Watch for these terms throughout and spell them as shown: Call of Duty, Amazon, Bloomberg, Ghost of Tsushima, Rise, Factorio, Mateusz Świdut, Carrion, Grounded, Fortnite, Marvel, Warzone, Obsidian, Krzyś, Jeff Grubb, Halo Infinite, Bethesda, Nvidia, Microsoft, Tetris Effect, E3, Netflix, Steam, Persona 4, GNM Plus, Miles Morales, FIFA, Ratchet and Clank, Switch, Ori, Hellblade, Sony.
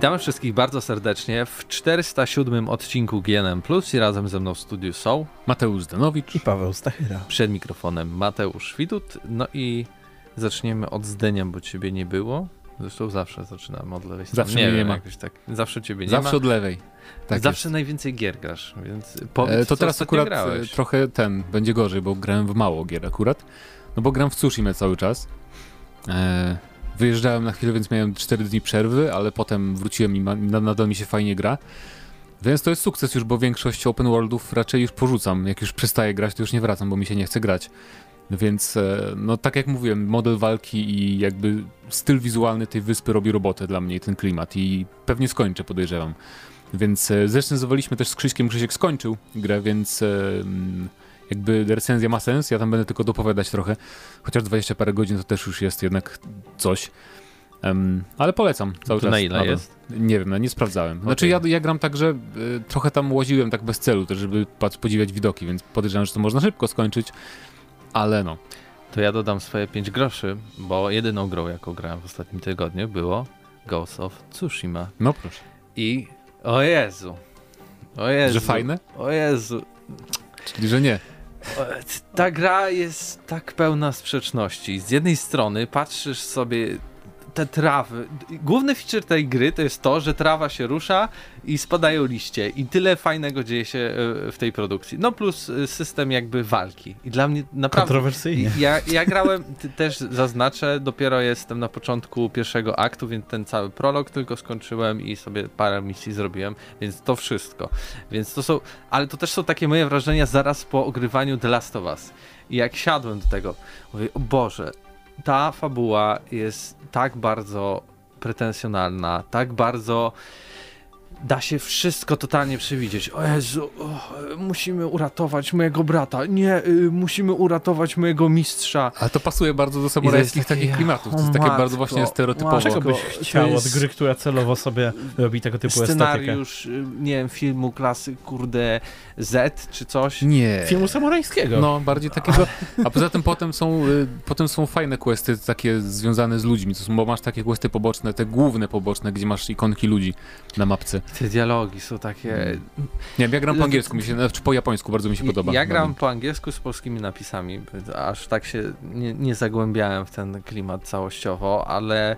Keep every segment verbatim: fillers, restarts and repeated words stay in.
Witamy wszystkich bardzo serdecznie w czterysta siódmym odcinku G N M Plus i razem ze mną w studiu są Mateusz Zdanowicz i Paweł Stachyra. Przed mikrofonem Mateusz Widut. No i zaczniemy od zdania, bo ciebie nie było. Zresztą zawsze zaczynamy od lewej strony. Zawsze nie, nie wiem, ma. Jakoś tak. Zawsze ciebie nie zawsze ma. Zawsze od lewej. Tak zawsze jest. Najwięcej gier grasz, więc powiedz, e, to teraz akurat grałeś. Trochę ten, będzie gorzej, bo grałem w mało gier akurat. No bo gram w Tsushima cały czas. E, wyjeżdżałem na chwilę, więc miałem cztery dni przerwy, ale potem wróciłem i ma, nadal mi się fajnie gra. Więc to jest sukces już, bo większość open worldów raczej już porzucam. Jak już przestaję grać, to już nie wracam, bo mi się nie chce grać. Więc, no tak jak mówiłem, model walki i jakby styl wizualny tej wyspy robi robotę dla mnie, ten klimat, i pewnie skończę, podejrzewam. Więc zrecenzowaliśmy też z Krzyśkiem, Krzysiek skończył grę, więc jakby recenzja ma sens, ja tam będę tylko dopowiadać trochę, chociaż dwadzieścia parę godzin to też już jest jednak coś. Um, ale polecam cały to czas. Na ile nadal. Jest? Nie wiem, no, nie sprawdzałem. Znaczy okay. ja, ja gram tak, że y, trochę tam łaziłem tak bez celu, też żeby podziwiać widoki, więc podejrzewam, że to można szybko skończyć. Ale no. To ja dodam swoje pięć groszy, bo jedyną grą, jaką grałem w ostatnim tygodniu, było Ghost of Tsushima. No proszę. I o Jezu. O Jezu. Że fajne? O Jezu. Czyli, że nie. Ta gra jest tak pełna sprzeczności. Z jednej strony patrzysz sobie te trawy. Główny feature tej gry to jest to, że trawa się rusza i spadają liście i tyle fajnego dzieje się w tej produkcji. No plus system jakby walki. I dla mnie naprawdę... Kontrowersyjnie. Ja, ja grałem, też zaznaczę, dopiero jestem na początku pierwszego aktu, więc ten cały prolog tylko skończyłem i sobie parę misji zrobiłem, więc to wszystko. Więc to są... Ale to też są takie moje wrażenia zaraz po ogrywaniu The Last of Us. I jak siadłem do tego, mówię, o Boże, ta fabuła jest tak bardzo pretensjonalna, tak bardzo da się wszystko totalnie przewidzieć. O Jezu, oh, musimy uratować mojego brata, nie, y, musimy uratować mojego mistrza. Ale to pasuje bardzo do samurajskich taki, takich klimatów, to jest takie matko, bardzo właśnie stereotypowe. Matko, czego byś chciał od gry, która celowo sobie robi tego typu estetykę? Scenariusz, nie wiem, filmu klasy, kurde, Z czy coś? Nie. Filmu samurajskiego. No, bardziej takiego. A poza tym potem są, y, potem są fajne questy takie związane z ludźmi, to są, bo masz takie questy poboczne, te główne poboczne, gdzie masz ikonki ludzi na mapce. Te dialogi są takie... Nie wiem, ja gram po angielsku, mi się, znaczy po japońsku bardzo mi się podoba. Ja gram po angielsku z polskimi napisami, aż tak się nie, nie zagłębiałem w ten klimat całościowo, ale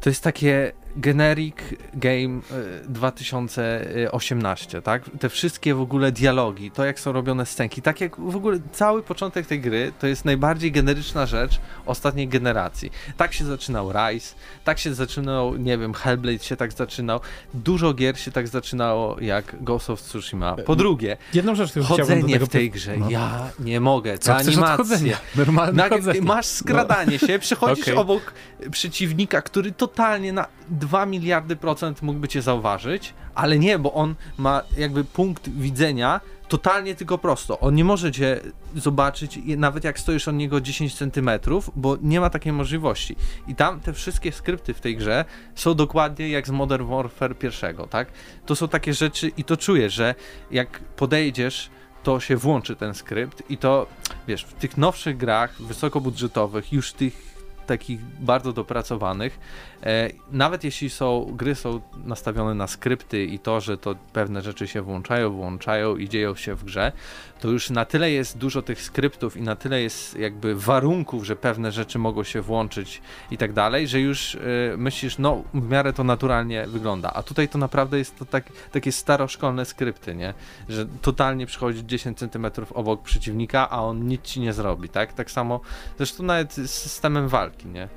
to jest takie generic game dwa tysiące osiemnaście, tak? Te wszystkie w ogóle dialogi, to jak są robione scenki, tak jak w ogóle cały początek tej gry to jest najbardziej generyczna rzecz ostatniej generacji. Tak się zaczynał Rise, tak się zaczynał, nie wiem, Hellblade się tak zaczynał, dużo gier się tak zaczynało jak Ghost of Tsushima. Po drugie, jedną rzecz, chodzenie do tego... w tej grze, no. Ja nie mogę, ta animacja. Normalne chodzenie. Masz skradanie no. się, przychodzisz okay. obok przeciwnika, który totalnie na... dwa miliardy procent mógłby cię zauważyć, ale nie, bo on ma jakby punkt widzenia totalnie tylko prosto. On nie może cię zobaczyć, nawet jak stoisz od niego dziesięć centymetrów, bo nie ma takiej możliwości. I tam te wszystkie skrypty w tej grze są dokładnie jak z Modern Warfare pierwszego, tak? To są takie rzeczy i to czuję, że jak podejdziesz, to się włączy ten skrypt i to, wiesz, w tych nowszych grach wysokobudżetowych, już tych takich bardzo dopracowanych. E, nawet jeśli są, gry są nastawione na skrypty i to, że to pewne rzeczy się włączają, włączają i dzieją się w grze, to już na tyle jest dużo tych skryptów i na tyle jest jakby warunków, że pewne rzeczy mogą się włączyć i tak dalej, że już e, myślisz, no w miarę to naturalnie wygląda. A tutaj to naprawdę jest to tak, takie staroszkolne skrypty, nie? Że totalnie przychodzi dziesięć centymetrów obok przeciwnika, a on nic ci nie zrobi, tak? Tak samo zresztą nawet z systemem walki. Nie?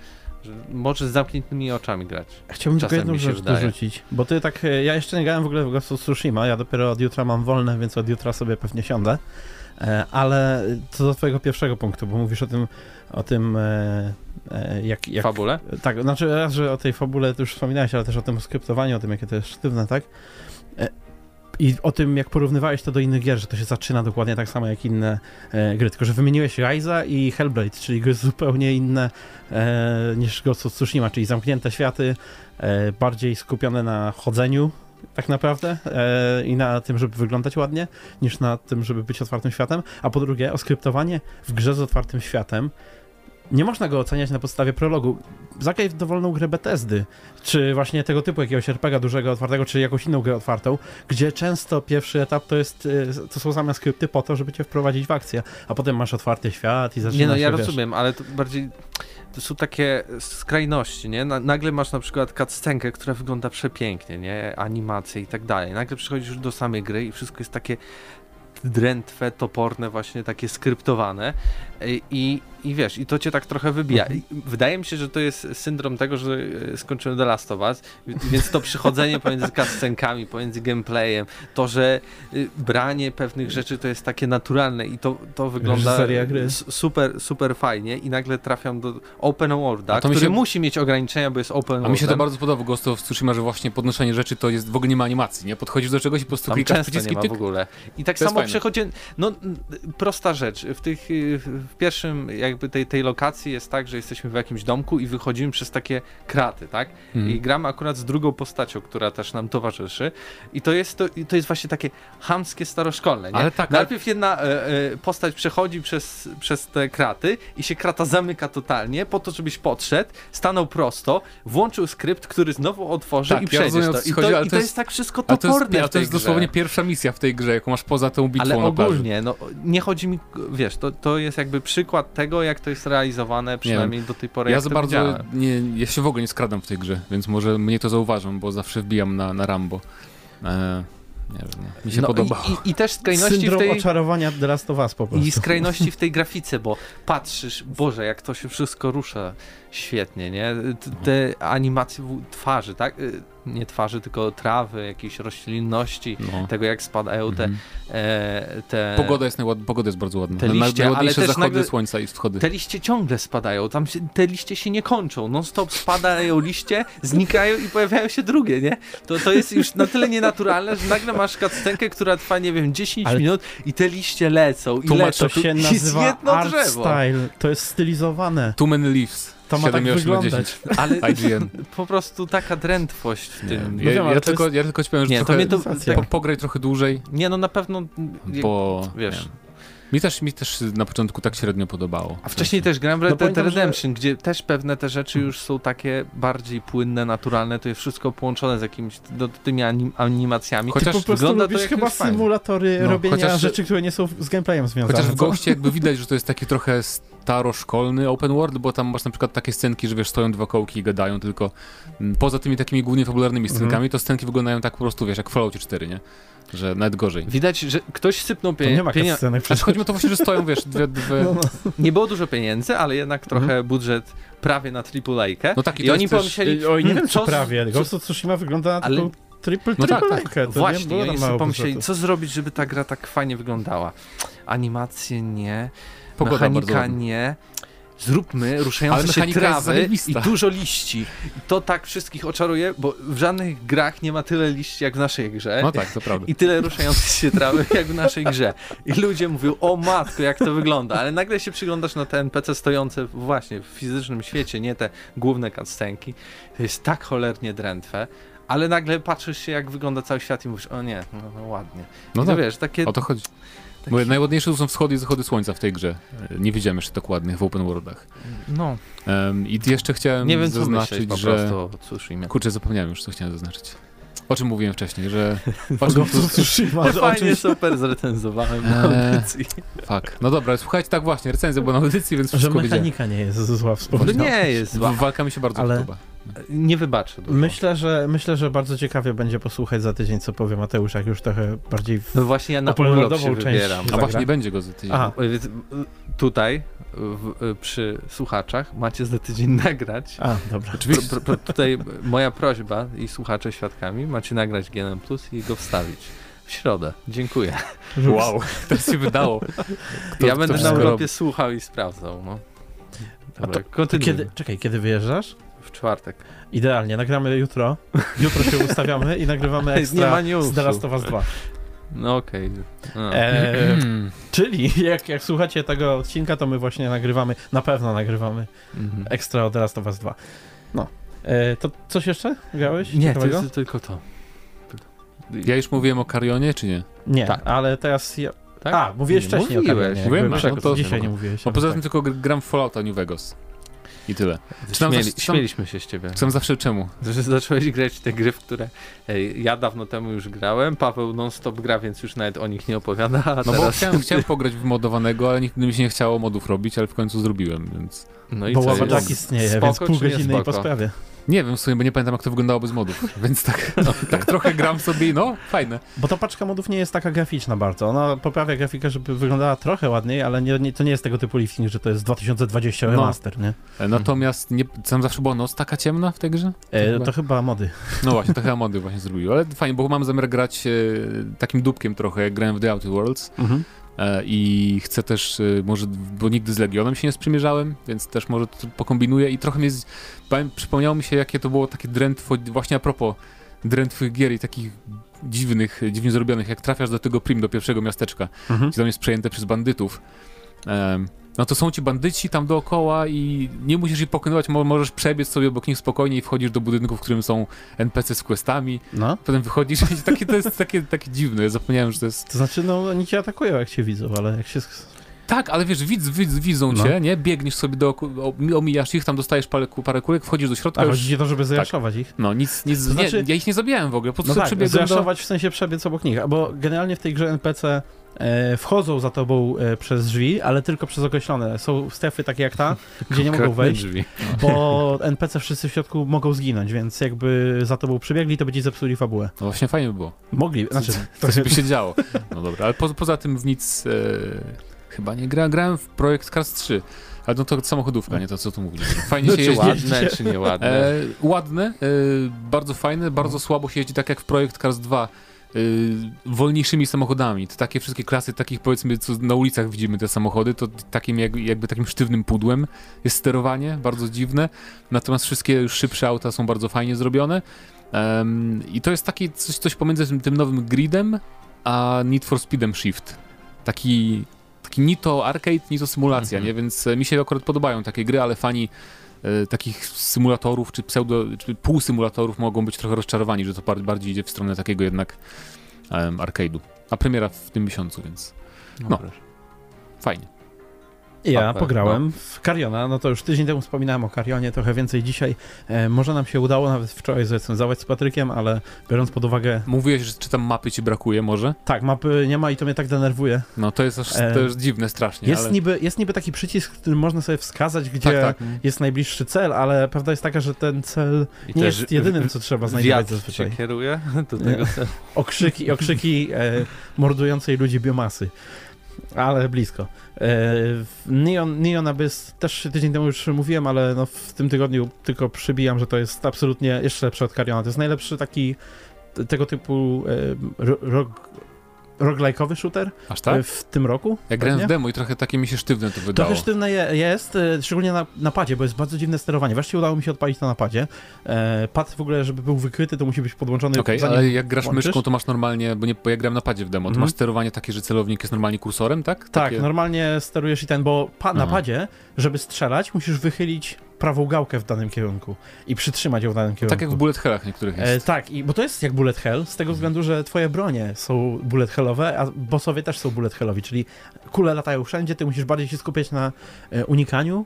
Że możesz z zamkniętymi oczami grać. Chciałbym tylko jedną rzecz dorzucić, bo ty tak, ja jeszcze nie grałem w ogóle w Ghost of Tsushima, ja dopiero od jutra mam wolne, więc od jutra sobie pewnie siądę, ale co do twojego pierwszego punktu, bo mówisz o tym, o tym jak... jak fabule? Tak, znaczy raz, że o tej fabule już wspominałeś, ale też o tym skryptowaniu, o tym jakie to jest sztywne, tak? I o tym, jak porównywałeś to do innych gier, że to się zaczyna dokładnie tak samo jak inne e, gry, tylko że wymieniłeś Rise'a i Hellblade, czyli gry zupełnie inne e, niż Ghost of Tsushima, czyli zamknięte światy, e, bardziej skupione na chodzeniu tak naprawdę e, i na tym, żeby wyglądać ładnie, niż na tym, żeby być otwartym światem. A po drugie, oskryptowanie w grze z otwartym światem nie można go oceniać na podstawie prologu. Zagraj w dowolną grę Bethesdy, czy właśnie tego typu jakiegoś er pe gie dużego, otwartego, czy jakąś inną grę otwartą, gdzie często pierwszy etap to jest, to są same skrypty po to, żeby cię wprowadzić w akcję, a potem masz otwarty świat i zaczynasz. Nie no, ja się, rozumiem, wiesz, ale to bardziej... To są takie skrajności, nie? Nagle masz na przykład cutscenkę, która wygląda przepięknie, nie? Animacje i tak dalej. Nagle przychodzisz już do samej gry i wszystko jest takie drętwe, toporne, właśnie takie skryptowane i, i wiesz, i to cię tak trochę wybija. Wydaje mi się, że to jest syndrom tego, że skończyłem The Last of Us, więc to przychodzenie pomiędzy cutscenkami, pomiędzy gameplayem, to, że branie pewnych rzeczy to jest takie naturalne i to, to wygląda super, super fajnie i nagle trafiam do open worlda, który się... musi mieć ograniczenia, bo jest open world. A mi się to bardzo podoba w Ghost of Tsushima, że właśnie podnoszenie rzeczy to jest, w ogóle nie ma animacji, nie? Podchodzisz do czegoś i po prostu klikasz przyciski, w ogóle. I tak samo przechodzenie, no prosta rzecz, w tych, w pierwszym jakby tej, tej lokacji jest tak, że jesteśmy w jakimś domku i wychodzimy przez takie kraty, tak? Mm. I gramy akurat z drugą postacią, która też nam towarzyszy i to jest, to, to jest właśnie takie chamskie, staroszkolne, nie? Ale tak, najpierw ale... jedna e, e, postać przechodzi przez, przez te kraty i się krata zamyka totalnie po to, żebyś podszedł, stanął prosto, włączył skrypt, który znowu otworzy tak, i przejdziesz ja rozumiem, to. I to, chodzi, ale i to jest, jest tak wszystko toporne. Ale to jest dosłownie pierwsza misja w tej grze, jaką masz poza tą bitwą. Ale ogólnie, no nie chodzi mi, wiesz, to, to jest jakby przykład tego, jak to jest realizowane, przynajmniej nie, do tej pory. Ja za bardzo nie, ja się w ogóle nie skradam w tej grze, więc może mnie to zauważą, bo zawsze wbijam na, na Rambo. E, nie wiem, mi się no podobało. I, i, i też skrajności Syndrom w tej... oczarowania The Last of Us po prostu. I skrajności w tej grafice, bo patrzysz, Boże, jak to się wszystko rusza świetnie, nie? Te animacje twarzy, tak? Nie twarzy, tylko trawy, jakiejś roślinności, no. tego jak spadają te, mm-hmm. e, te... Pogoda jest, najład... Pogoda jest bardzo ładna. Te liście, na, ale też zachody nagle... słońca i wschody. Te liście ciągle spadają, tam się, te liście się nie kończą, non stop spadają liście, znikają i pojawiają się drugie, nie? To, to jest już na tyle nienaturalne, że nagle masz cutscenkę, która trwa, nie wiem, dziesięć ale... minut i te liście lecą i lecą. To się nazywa art style, to jest stylizowane. Too many leaves. To ma tak wyglądać. Ale po prostu taka drętwość w tym. Nie, ja, ja, tylko, jest... ja tylko ci powiem, że nie, trochę, to to, po, pograj trochę dłużej. Nie, no na pewno, bo wiesz... Nie. Mi też, mi też na początku tak średnio podobało. A wcześniej też grałem w Red Dead Redemption, gdzie też pewne te rzeczy już są takie bardziej płynne, naturalne, to jest wszystko połączone z jakimiś do, tymi anim, animacjami. Chociaż Ty po prostu lubisz to chyba symulatory no, robienia chociaż, rzeczy, które nie są z gameplayem związane. Chociaż w Ghoście jakby widać, że to jest taki trochę staroszkolny open world, bo tam masz na przykład takie scenki, że wiesz, stoją dwa kołki i gadają, tylko poza tymi takimi głównie fabularnymi scenkami, mm. to scenki wyglądają tak po prostu, wiesz, jak w Falloutie cztery, nie? Że nawet gorzej. Widać, że ktoś sypnął pieniądze. Pienia... Znaczy chodzi mi o to właśnie, że stoją, wiesz, dwie, dwie... No, no. Nie było dużo pieniędzy, ale jednak trochę mm-hmm. budżet prawie na triple A. No tak, i, I oni też... pomyśleli... Oj, nie wiem, co... czy prawie, tylko co Tsushima wygląda na ale... taką triple, no triple tak, tak. To właśnie, nie oni sobie pomyśleli, budżetu. Co zrobić, żeby ta gra tak fajnie wyglądała. Animacje nie, pogoda mechanika nie. Zróbmy ruszające się trawy i dużo liści. I to tak wszystkich oczaruje, bo w żadnych grach nie ma tyle liści jak w naszej grze. No tak, to prawda. I tyle ruszających się trawy jak w naszej grze. I ludzie mówią, o matko, jak to wygląda. Ale nagle się przyglądasz na te en pe ce stojące właśnie w fizycznym świecie, nie te główne cutscenki. To jest tak cholernie drętwe. Ale nagle patrzysz się, jak wygląda cały świat i mówisz, o nie, no, no ładnie. No tak, wiesz, takie... o to chodzi. Bo najładniejsze to są wschody i zachody słońca w tej grze. Nie widziałem jeszcze tak ładnych w open worldach. No. Um, I jeszcze chciałem nie wiem, zaznaczyć, że... Kurczę, zapomniałem już, co chciałem zaznaczyć. O czym mówiłem wcześniej, że... Fajnie, super zrecenzowałem na audycji. Fak. No dobra, słuchajcie, tak właśnie, recenzja była na audycji, więc wszystko że mechanika nie jest zła wspomniana. Nie jest zła. Walka mi się bardzo ale... podoba. Nie wybaczę. Myślę że, myślę, że bardzo ciekawie będzie posłuchać za tydzień, co powie Mateusz, jak już trochę bardziej w... No właśnie ja na urlop się wybieram. A właśnie będzie go za tydzień. Aha. Tutaj w, przy słuchaczach macie za tydzień nagrać. A, dobra. Oczywiście. Pro, pro, tutaj moja prośba i słuchacze świadkami, macie nagrać G N M Plus i go wstawić. W środę. Dziękuję. Wow, to się wydało. Kto, ja będę na urlopie słuchał i sprawdzał. No. Dobra, a to, kiedy, czekaj, kiedy wyjeżdżasz? W czwartek. Idealnie, nagramy jutro. Jutro się ustawiamy i nagrywamy ekstra z The Last of Us dwa. No okej. Okay. No. E, czyli jak, jak słuchacie tego odcinka, to my właśnie nagrywamy, na pewno nagrywamy mm-hmm. ekstra o The Last of Us dwa. No. E, to coś jeszcze grałeś? Nie, to jest tylko to. Ja już mówiłem o Carrionie, czy nie? Nie, tak. Ale teraz... Ja... Tak? A, mówiłeś nie, wcześniej mówiłeś. O Carrionie. Mówiłem, no to dzisiaj nie mówiłeś. A poza tym tak. Tylko gram w Fallouta New Vegas. I tyle. Śmieli, za, śmieliśmy się z ciebie. Sam zawsze czemu? Że zacząłeś grać te gry, w które ej, ja dawno temu już grałem, Paweł non-stop gra, więc już nawet o nich nie opowiada. A no teraz... bo chciałem, chciałem pograć w modowanego, ale nigdy mi się nie chciało modów robić, ale w końcu zrobiłem, więc... No i bo ława tak istnieje, spoko, więc pół godziny i po sprawie. Nie wiem w sumie, bo nie pamiętam jak to wyglądało bez modów, więc tak, no, tak trochę gram sobie i no, fajne. Bo ta paczka modów nie jest taka graficzna bardzo, ona poprawia grafikę, żeby wyglądała trochę ładniej, ale nie, nie, to nie jest tego typu lifting, że to jest dwa tysiące dwudziesty no. remaster, nie? Natomiast nie, tam zawsze była noc taka ciemna w tej grze? To, e, chyba... to chyba mody. No właśnie, to chyba mody właśnie zrobiły, ale fajnie, bo mam zamiar grać e, takim dupkiem trochę, jak grałem w The Outer Worlds. Mhm. I chcę też, może, bo nigdy z Legionem się nie sprzymierzałem, więc też może to pokombinuję i trochę mnie, z... przypomniało mi się, jakie to było takie drętwo, właśnie a propos drętwych gier i takich dziwnych, dziwnie zrobionych, jak trafiasz do tego Prim, do pierwszego miasteczka, mhm. gdzie tam jest przejęte przez bandytów. Um, No to są ci bandyci tam dookoła i nie musisz ich pokonywać, możesz przebiec sobie obok nich spokojnie i wchodzisz do budynku, w którym są N P C z questami, no. Potem wychodzisz i takie, to jest takie, takie dziwne, ja zapomniałem, że to jest... To znaczy, no oni cię atakują, jak cię widzą, ale jak się... Tak, ale wiesz, widz, widz, widzą no. cię, nie? Biegniesz sobie dookoła, omijasz ich, tam dostajesz parę, parę kulek, wchodzisz do środka. A już... chodzi o to, żeby zajaszować tak. ich? No, nic, nic to znaczy... nie, ja ich nie zabijałem w ogóle, po co no tak, przebiegłem zajaszować do... w sensie przebiec obok nich, bo generalnie w tej grze N P C... wchodzą za tobą przez drzwi, ale tylko przez określone. Są strefy takie jak ta, gdzie nie mogą wejść, drzwi. Bo N P C wszyscy w środku mogą zginąć, więc jakby za tobą przybiegli, to by ci zepsuli fabułę. No właśnie fajnie by było. Mogli, znaczy... Coś by się działo. No dobra, ale po, poza tym w nic e, chyba nie grałem. Grałem w projekt Cars trzy. Ale no to samochodówka, nie to co tu mówisz. Fajnie no, się jeździ. Ładne czy nieładne? E, ładne, e, bardzo fajne, bardzo no. słabo się jeździ, tak jak w projekt Cars dwa. Yy, wolniejszymi samochodami. To takie wszystkie klasy, takich powiedzmy, co na ulicach widzimy te samochody, to takim jak, jakby takim sztywnym pudłem jest sterowanie, bardzo dziwne. Natomiast wszystkie już szybsze auta są bardzo fajnie zrobione. Um, I to jest takie coś, coś pomiędzy tym, tym nowym Gridem a Need for Speedem Shift. Taki, taki ni to arcade, ni to symulacja, mhm. nie? Więc mi się akurat podobają takie gry, ale fani takich symulatorów, czy pseudo, czy półsymulatorów mogą być trochę rozczarowani, że to bardziej idzie w stronę takiego jednak um, arcade'u. A premiera w tym miesiącu, więc no, no fajnie. Ja Apple, pograłem no. w Carriona, no to już tydzień temu wspominałem o Carrionie, trochę więcej dzisiaj. E, może nam się udało nawet wczoraj zrecenzować z Patrykiem, ale biorąc pod uwagę... Mówiłeś, że czy tam mapy ci brakuje może? Tak, mapy nie ma i to mnie tak denerwuje. No to jest aż, e, to jest dziwne strasznie. Jest, ale... niby, jest niby taki przycisk, który można sobie wskazać, gdzie tak, tak. jest najbliższy cel, ale prawda jest taka, że ten cel I nie jest jedynym, co trzeba znajdować zazwyczaj. Się kieruje do tego celu. Okrzyki, okrzyki e, mordującej ludzi biomasy. Ale blisko. Neon, Neon Abyss też tydzień temu już mówiłem, ale no w tym tygodniu tylko przybijam, że to jest absolutnie jeszcze lepsze od Carriona. To jest najlepszy taki tego typu rog, roguelike'owy shooter aż tak? w tym roku. Ja grałem w demo i trochę takie mi się sztywne to wydało. Trochę sztywne jest, szczególnie na, na padzie, bo jest bardzo dziwne sterowanie. Wreszcie udało mi się odpalić to na padzie. Pad w ogóle, żeby był wykryty, to musi być podłączony. Okej, okay, ale jak grasz łączysz. myszką, to masz normalnie, bo nie, bo ja grałem na padzie w demo, to mm. masz sterowanie takie, że celownik jest normalnie kursorem, tak? Takie... Tak, normalnie sterujesz i ten, bo pa, na padzie, żeby strzelać, musisz wychylić prawą gałkę w danym kierunku i przytrzymać ją w danym kierunku. Tak jak w bullet hellach niektórych jest. E, tak, i, bo to jest jak bullet hell, z tego względu, że twoje bronie są bullet hellowe, a bossowie też są bullet hellowi, czyli kule latają wszędzie, ty musisz bardziej się skupiać na e, unikaniu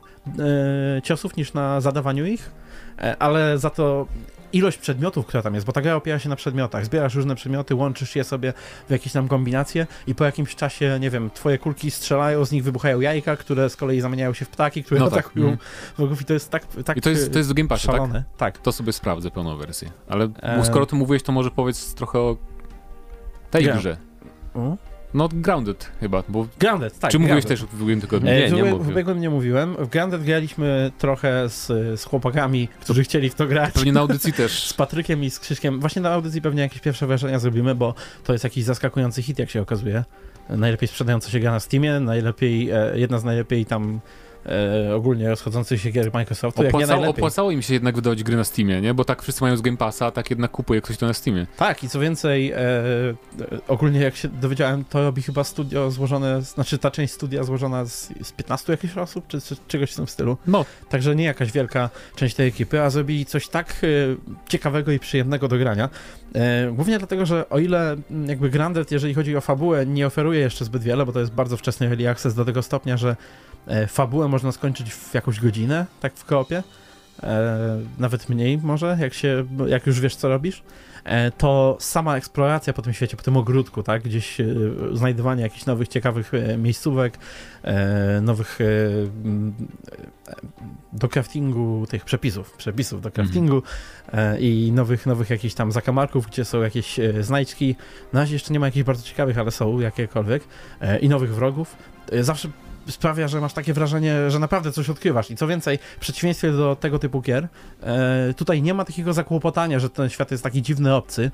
e, ciosów niż na zadawaniu ich, e, ale za to ilość przedmiotów, która tam jest, bo ta gra opiera się na przedmiotach, zbierasz różne przedmioty, łączysz je sobie w jakieś tam kombinacje i po jakimś czasie, nie wiem, twoje kulki strzelają, z nich wybuchają jajka, które z kolei zamieniają się w ptaki, które no atakują tak. wrogów i to jest tak, tak I to jest, to jest w Game Passie, tak? tak? To sobie sprawdzę pełną wersję, ale e... skoro ty mówiłeś, to może powiedz trochę o tej Gra. grze. O? No Grounded chyba, bo... Grounded, tak. Czy mówiłeś Grounded. też w ubiegłym tygodniu? Nie, nie, nie W ubiegłym nie mówiłem. W Grounded graliśmy trochę z, z chłopakami, którzy chcieli w to grać. Pewnie na audycji też. Z Patrykiem i z Krzyśkiem. Właśnie na audycji pewnie jakieś pierwsze wrażenia zrobimy, bo to jest jakiś zaskakujący hit, jak się okazuje. Najlepiej sprzedająca się gra na Steamie, najlepiej, jedna z najlepiej tam... E, ogólnie rozchodzących się gier Microsoftu. Opłacało, opłacało im się jednak wydawać gry na Steamie, nie? Bo tak wszyscy mają z Game Passa, a tak jednak kupuje ktoś to na Steamie. Tak, i co więcej, e, ogólnie jak się dowiedziałem, to robi chyba studio złożone, znaczy ta część studia złożona z, z piętnastu jakichś osób, czy, czy czegoś w tym stylu. No. Także nie jakaś wielka część tej ekipy, a zrobili coś tak e, ciekawego i przyjemnego do grania. E, głównie dlatego, że o ile jakby Grounded, jeżeli chodzi o fabułę, nie oferuje jeszcze zbyt wiele, bo to jest bardzo wczesny early access do tego stopnia, że E, fabułę można skończyć w jakąś godzinę, tak w koopie, e, nawet mniej może, jak, się, jak już wiesz co robisz. E, to sama eksploracja po tym świecie, po tym ogródku, tak, gdzieś e, znajdywanie jakichś nowych, ciekawych e, miejscówek, e, nowych e, do craftingu tych przepisów, przepisów do craftingu mhm. e, i nowych, nowych jakichś tam zakamarków, gdzie są jakieś e, znajdźki. Na razie jeszcze nie ma jakichś bardzo ciekawych, ale są jakiekolwiek e, i nowych wrogów. E, zawsze sprawia, że masz takie wrażenie, że naprawdę coś odkrywasz. I co więcej, w przeciwieństwie do tego typu gier, tutaj nie ma takiego zakłopotania, że ten świat jest taki dziwny, obcy,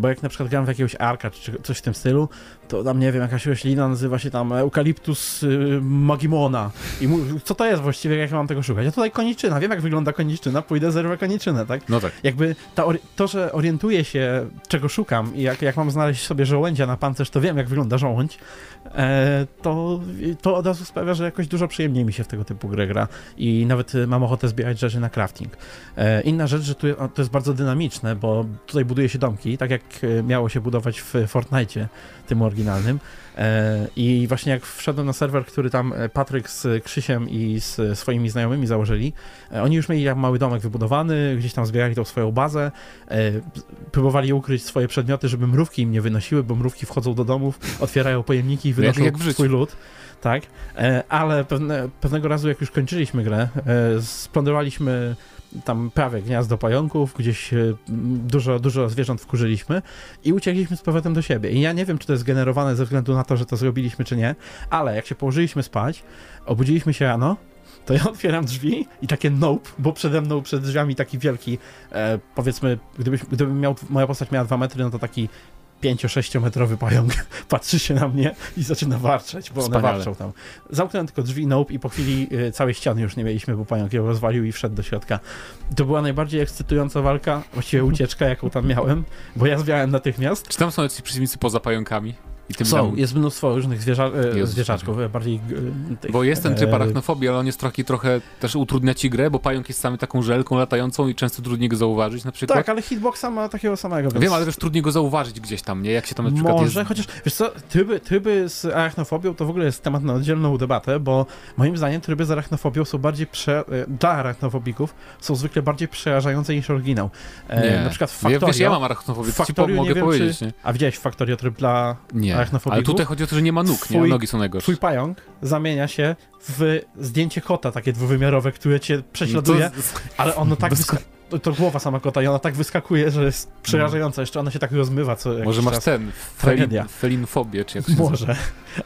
bo jak na przykład gram w jakiegoś Arka, czy coś w tym stylu, to tam, nie wiem, jakaś roślina nazywa się tam Eukaliptus Magimona. I mu, co to jest właściwie, jak ja mam tego szukać? A tutaj koniczyna, wiem jak wygląda koniczyna, pójdę, zerwę koniczynę, tak? No tak. Jakby ta to, że orientuję się, czego szukam i jak, jak mam znaleźć sobie żołędzia na pancerz, to wiem jak wygląda żołądź, to, to od razu sprawia, że jakoś dużo przyjemniej mi się w tego typu gry gra i nawet mam ochotę zbierać rzeczy na crafting. E, inna rzecz, że tu, to jest bardzo dynamiczne, bo tutaj buduje się domki, tak jak miało się budować w Fortnite'cie, tym oryginalnym. E, I właśnie jak wszedłem na serwer, który tam Patryk z Krzysiem i z swoimi znajomymi założyli, e, oni już mieli jak mały domek wybudowany, gdzieś tam zbierali tą swoją bazę, e, próbowali ukryć swoje przedmioty, żeby mrówki im nie wynosiły, bo mrówki wchodzą do domów, otwierają pojemniki i wynoszą jak jak swój lód. Tak, ale pewne, pewnego razu jak już kończyliśmy grę, splądrowaliśmy tam prawie gniazdo pająków, gdzieś dużo, dużo zwierząt wkurzyliśmy i uciekliśmy z powrotem do siebie. I ja nie wiem, czy to jest generowane ze względu na to, że to zrobiliśmy, czy nie, ale jak się położyliśmy spać, obudziliśmy się rano, to ja otwieram drzwi i takie nope, bo przede mną, przed drzwiami taki wielki, e, powiedzmy, gdybyś, gdybym miał, moja postać miała dwa metry, no to taki pięcio-sześciometrowy pająk patrzy się na mnie i zaczyna warczeć, bo one warczą tam. Zamknąłem tylko drzwi, nope, i po chwili y, całej ściany już nie mieliśmy, bo pająk ją rozwalił i wszedł do środka. To była najbardziej ekscytująca walka, właściwie ucieczka, jaką tam miałem, bo ja zwiałem natychmiast. Czy tam są jacyś przeciwnicy poza pająkami? I tym są, tam... jest mnóstwo różnych zwierza... zwierzaczków, bardziej... Tych... Bo jest ten tryb arachnofobii, ale on jest trochę, trochę też utrudnia ci grę, bo pająk jest sami taką żelką latającą i często trudniej go zauważyć na przykład. Tak, ale hitboxa ma takiego samego. Więc... Wiem, ale też trudniej go zauważyć gdzieś tam, nie? Jak się tam na przykład Może, jest... chociaż wiesz co, tryby, tryby z arachnofobią to w ogóle jest temat na oddzielną debatę, bo moim zdaniem tryby z arachnofobią są bardziej prze... dla arachnofobików są zwykle bardziej przerażające niż oryginał. E, na przykład w Factorio... Ja, wiesz, ja mam arachnofobię, to ci po, mogę wiem, powiedzieć. Czy... Nie? A widziałeś w Factorio tryb dla... Nie. Ale tutaj chodzi o to, że nie ma nóg, twój, nie? Nogi są najgorsze. Twój pająk zamienia się w zdjęcie kota, takie dwuwymiarowe, które cię prześladuje, no to... ale ono tak... Bez... Wyska... To głowa sama kota i ona tak wyskakuje, że jest przerażająca. Jeszcze ona się tak rozmywa co jakiś Może masz czas. ten, felin, felinfobię czy jak się Może, nazywa.